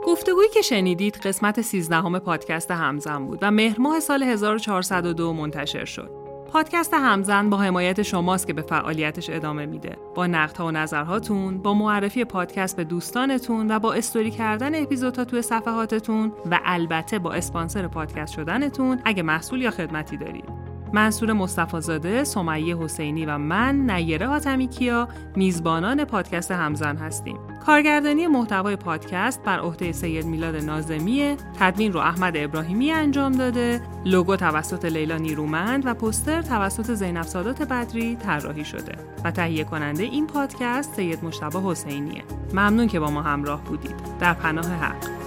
گفتگویی که شنیدید قسمت 13 پادکست همزن بود و مهرماه سال 1402 منتشر شد. پادکست همزن با حمایت شماست که به فعالیتش ادامه میده. با نقدها و نظرهاتون، با معرفی پادکست به دوستانتون و با استوری کردن اپیزودها توی صفحاتتون و البته با اسپانسر پادکست شدنتون اگه محصول یا خدمتی دارید. منصور مستفاض زاده، سمیه حسینی و من نیره هاتمیکیا میزبانان پادکست همزن هستیم. کارگردانی محتوای پادکست بر عهده سید میلاد نازمیه، تدوین رو احمد ابراهیمی انجام داده، لوگو توسط لیلا نیرومند و پوستر توسط زینب سادات بدری طراحی شده و تهیه کننده این پادکست سید مشتاق حسینیه. ممنون که با ما همراه بودید. در پناه حق.